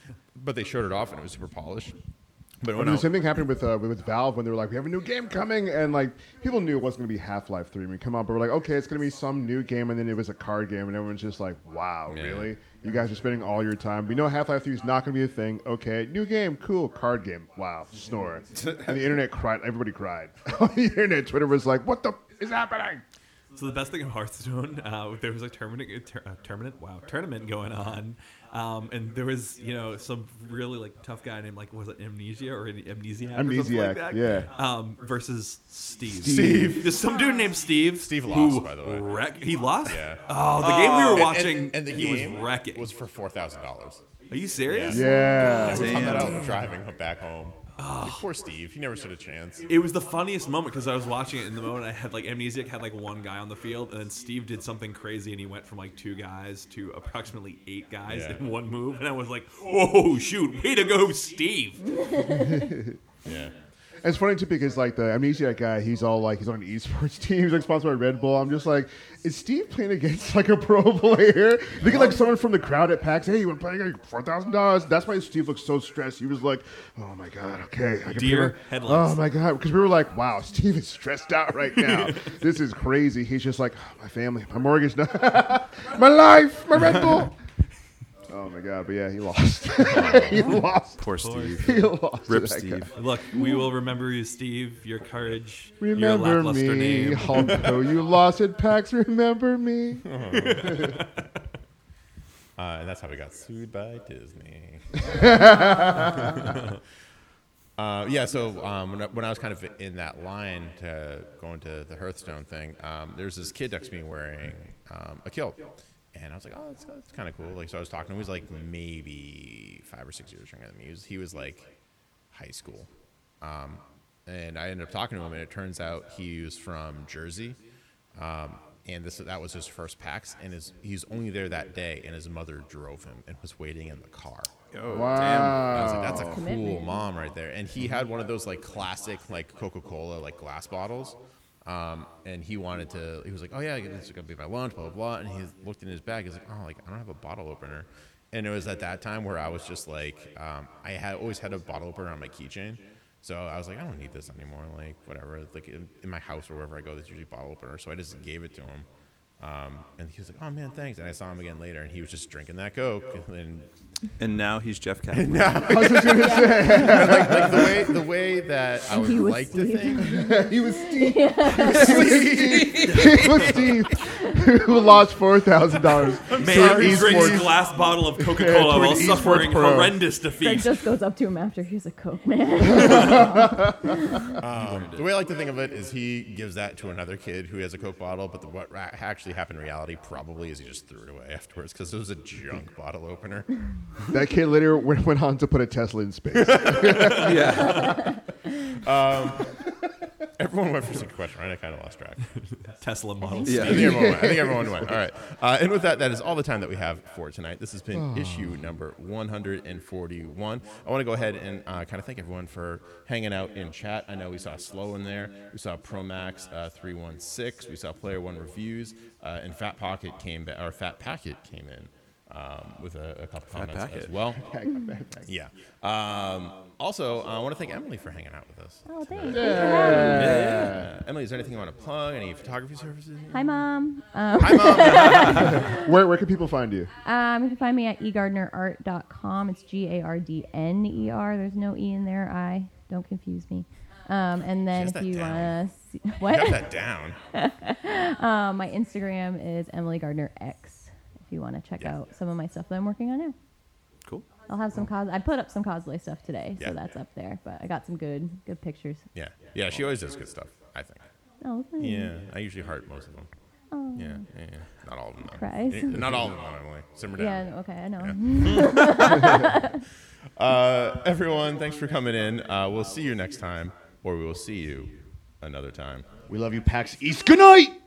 yeah. But they showed it off and it was super polished. But the same thing happened with Valve when they were like, we have a new game coming, and like people knew it wasn't going to be Half-Life 3 when we come out, but we're like, okay, it's going to be some new game, and then it was a card game, and everyone's just like, wow, really? You guys are spending all your time. We know Half-Life 3 is not going to be a thing. Okay, new game, cool, card game, wow, snore. And the internet cried, everybody cried. On the internet, Twitter was like, what the f*** is happening? So the best thing in Hearthstone, there was a tournament going on, and there was some really like tough guy named Amnesiac or something like that, versus Steve. There's some dude named Steve lost, by the way. He lost? Yeah. Oh, the game we were watching, and the game was wrecking. Was for $4,000. Are you serious? Yeah. I found that out driving back home. Oh, poor Steve. He never stood a chance. It was the funniest moment because I was watching it in the moment. I had like Amnesiac had like one guy on the field, and then Steve did something crazy, and he went from like two guys to approximately 8 guys in one move. And I was like, "Oh shoot, way to go, Steve!" Yeah. It's funny too because like the Amnesiac guy, he's all like he's on an esports team, he's like sponsored by Red Bull. I'm just like, is Steve playing against like a pro player? They get like someone from the crowd at PAX. Hey, you want to play $4,000? That's why Steve looks so stressed. He was like, oh my god, okay, deer headlines. Oh my god, because we were like, wow, Steve is stressed out right now. This is crazy. He's just like, oh, my family, my mortgage, my life, my Red Bull. Oh my god, but yeah, he lost. Poor Steve. He lost. Rip Steve. Look, we will remember you, Steve, your courage, your lackluster name. Although you lost at PAX, remember me. And that's how we got sued by Disney. When I was kind of in that line to going to the Hearthstone thing, there's this kid next to me wearing a kilt. And I was like, oh, that's kind of cool. Like, so I was talking to him. He was like maybe 5 or 6 years younger than me. He was like high school. And I ended up talking to him, and it turns out he was from Jersey. And that was his first PAX. And he's only there that day, and his mother drove him and was waiting in the car. Oh, wow. Damn. I was like, that's a cool cool mom right there. And he had one of those like classic like Coca-Cola like glass bottles. And he wanted to, he was like, oh yeah, this is going to be my lunch, blah, blah, blah. And he looked in his bag. He's like, oh, like I don't have a bottle opener. And it was at that time where I was just like, I had always had a bottle opener on my keychain. So I was like, I don't need this anymore. Like whatever, like in my house or wherever I go, there's usually a bottle opener. So I just gave it to him. And he was like, oh man, thanks. And I saw him again later and he was just drinking that Coke. And now he's Jeff Kaplan. I was just going to say. Like the way that I would like Steve. To think. He was Steve. He was Steve. Who lost $4,000. Man, he drinks a glass bottle of Coca-Cola while suffering horrendous defeat. Greg just goes up to him after. He's a Coke man. The way I like to think of it is he gives that to another kid who has a Coke bottle, but what actually happened in reality probably is he just threw it away afterwards because it was a junk bottle opener. That kid later went on to put a Tesla in space. Yeah. Everyone went for some question, right? I kind of lost track. Tesla models. Yeah. I think everyone went. All right. And with that, that is all the time that we have for tonight. This has been issue number 141. I want to go ahead and kind of thank everyone for hanging out in chat. I know we saw Slow in there. We saw Promax 316. We saw Player One Reviews. And Fat Packet came in. With a couple comments as well. Yeah. Also, I want to thank Emily for hanging out with us. Oh, thanks. Yeah. Emily, is there anything you want to plug? Any photography services? Hi, Mom. Where can people find you? You can find me at egardnerart.com. It's Gardner. There's no E in there. Don't confuse me. And then if you want to... What? Got that down. My Instagram is EmilyGardnerX. If you want to check out some of my stuff that I'm working on now. Cool. I'll have some I put up some cosplay stuff today, so that's up there. But I got some good pictures. Yeah. Yeah, she always does good stuff, I think. Oh, okay. Yeah, I usually heart most of them. Oh. Yeah. Not all of them. Not all of them, Emily. Simmer down. Yeah, okay, I know. Yeah. Everyone, thanks for coming in. We'll see you next time, or we will see you another time. We love you, PAX East. Good night!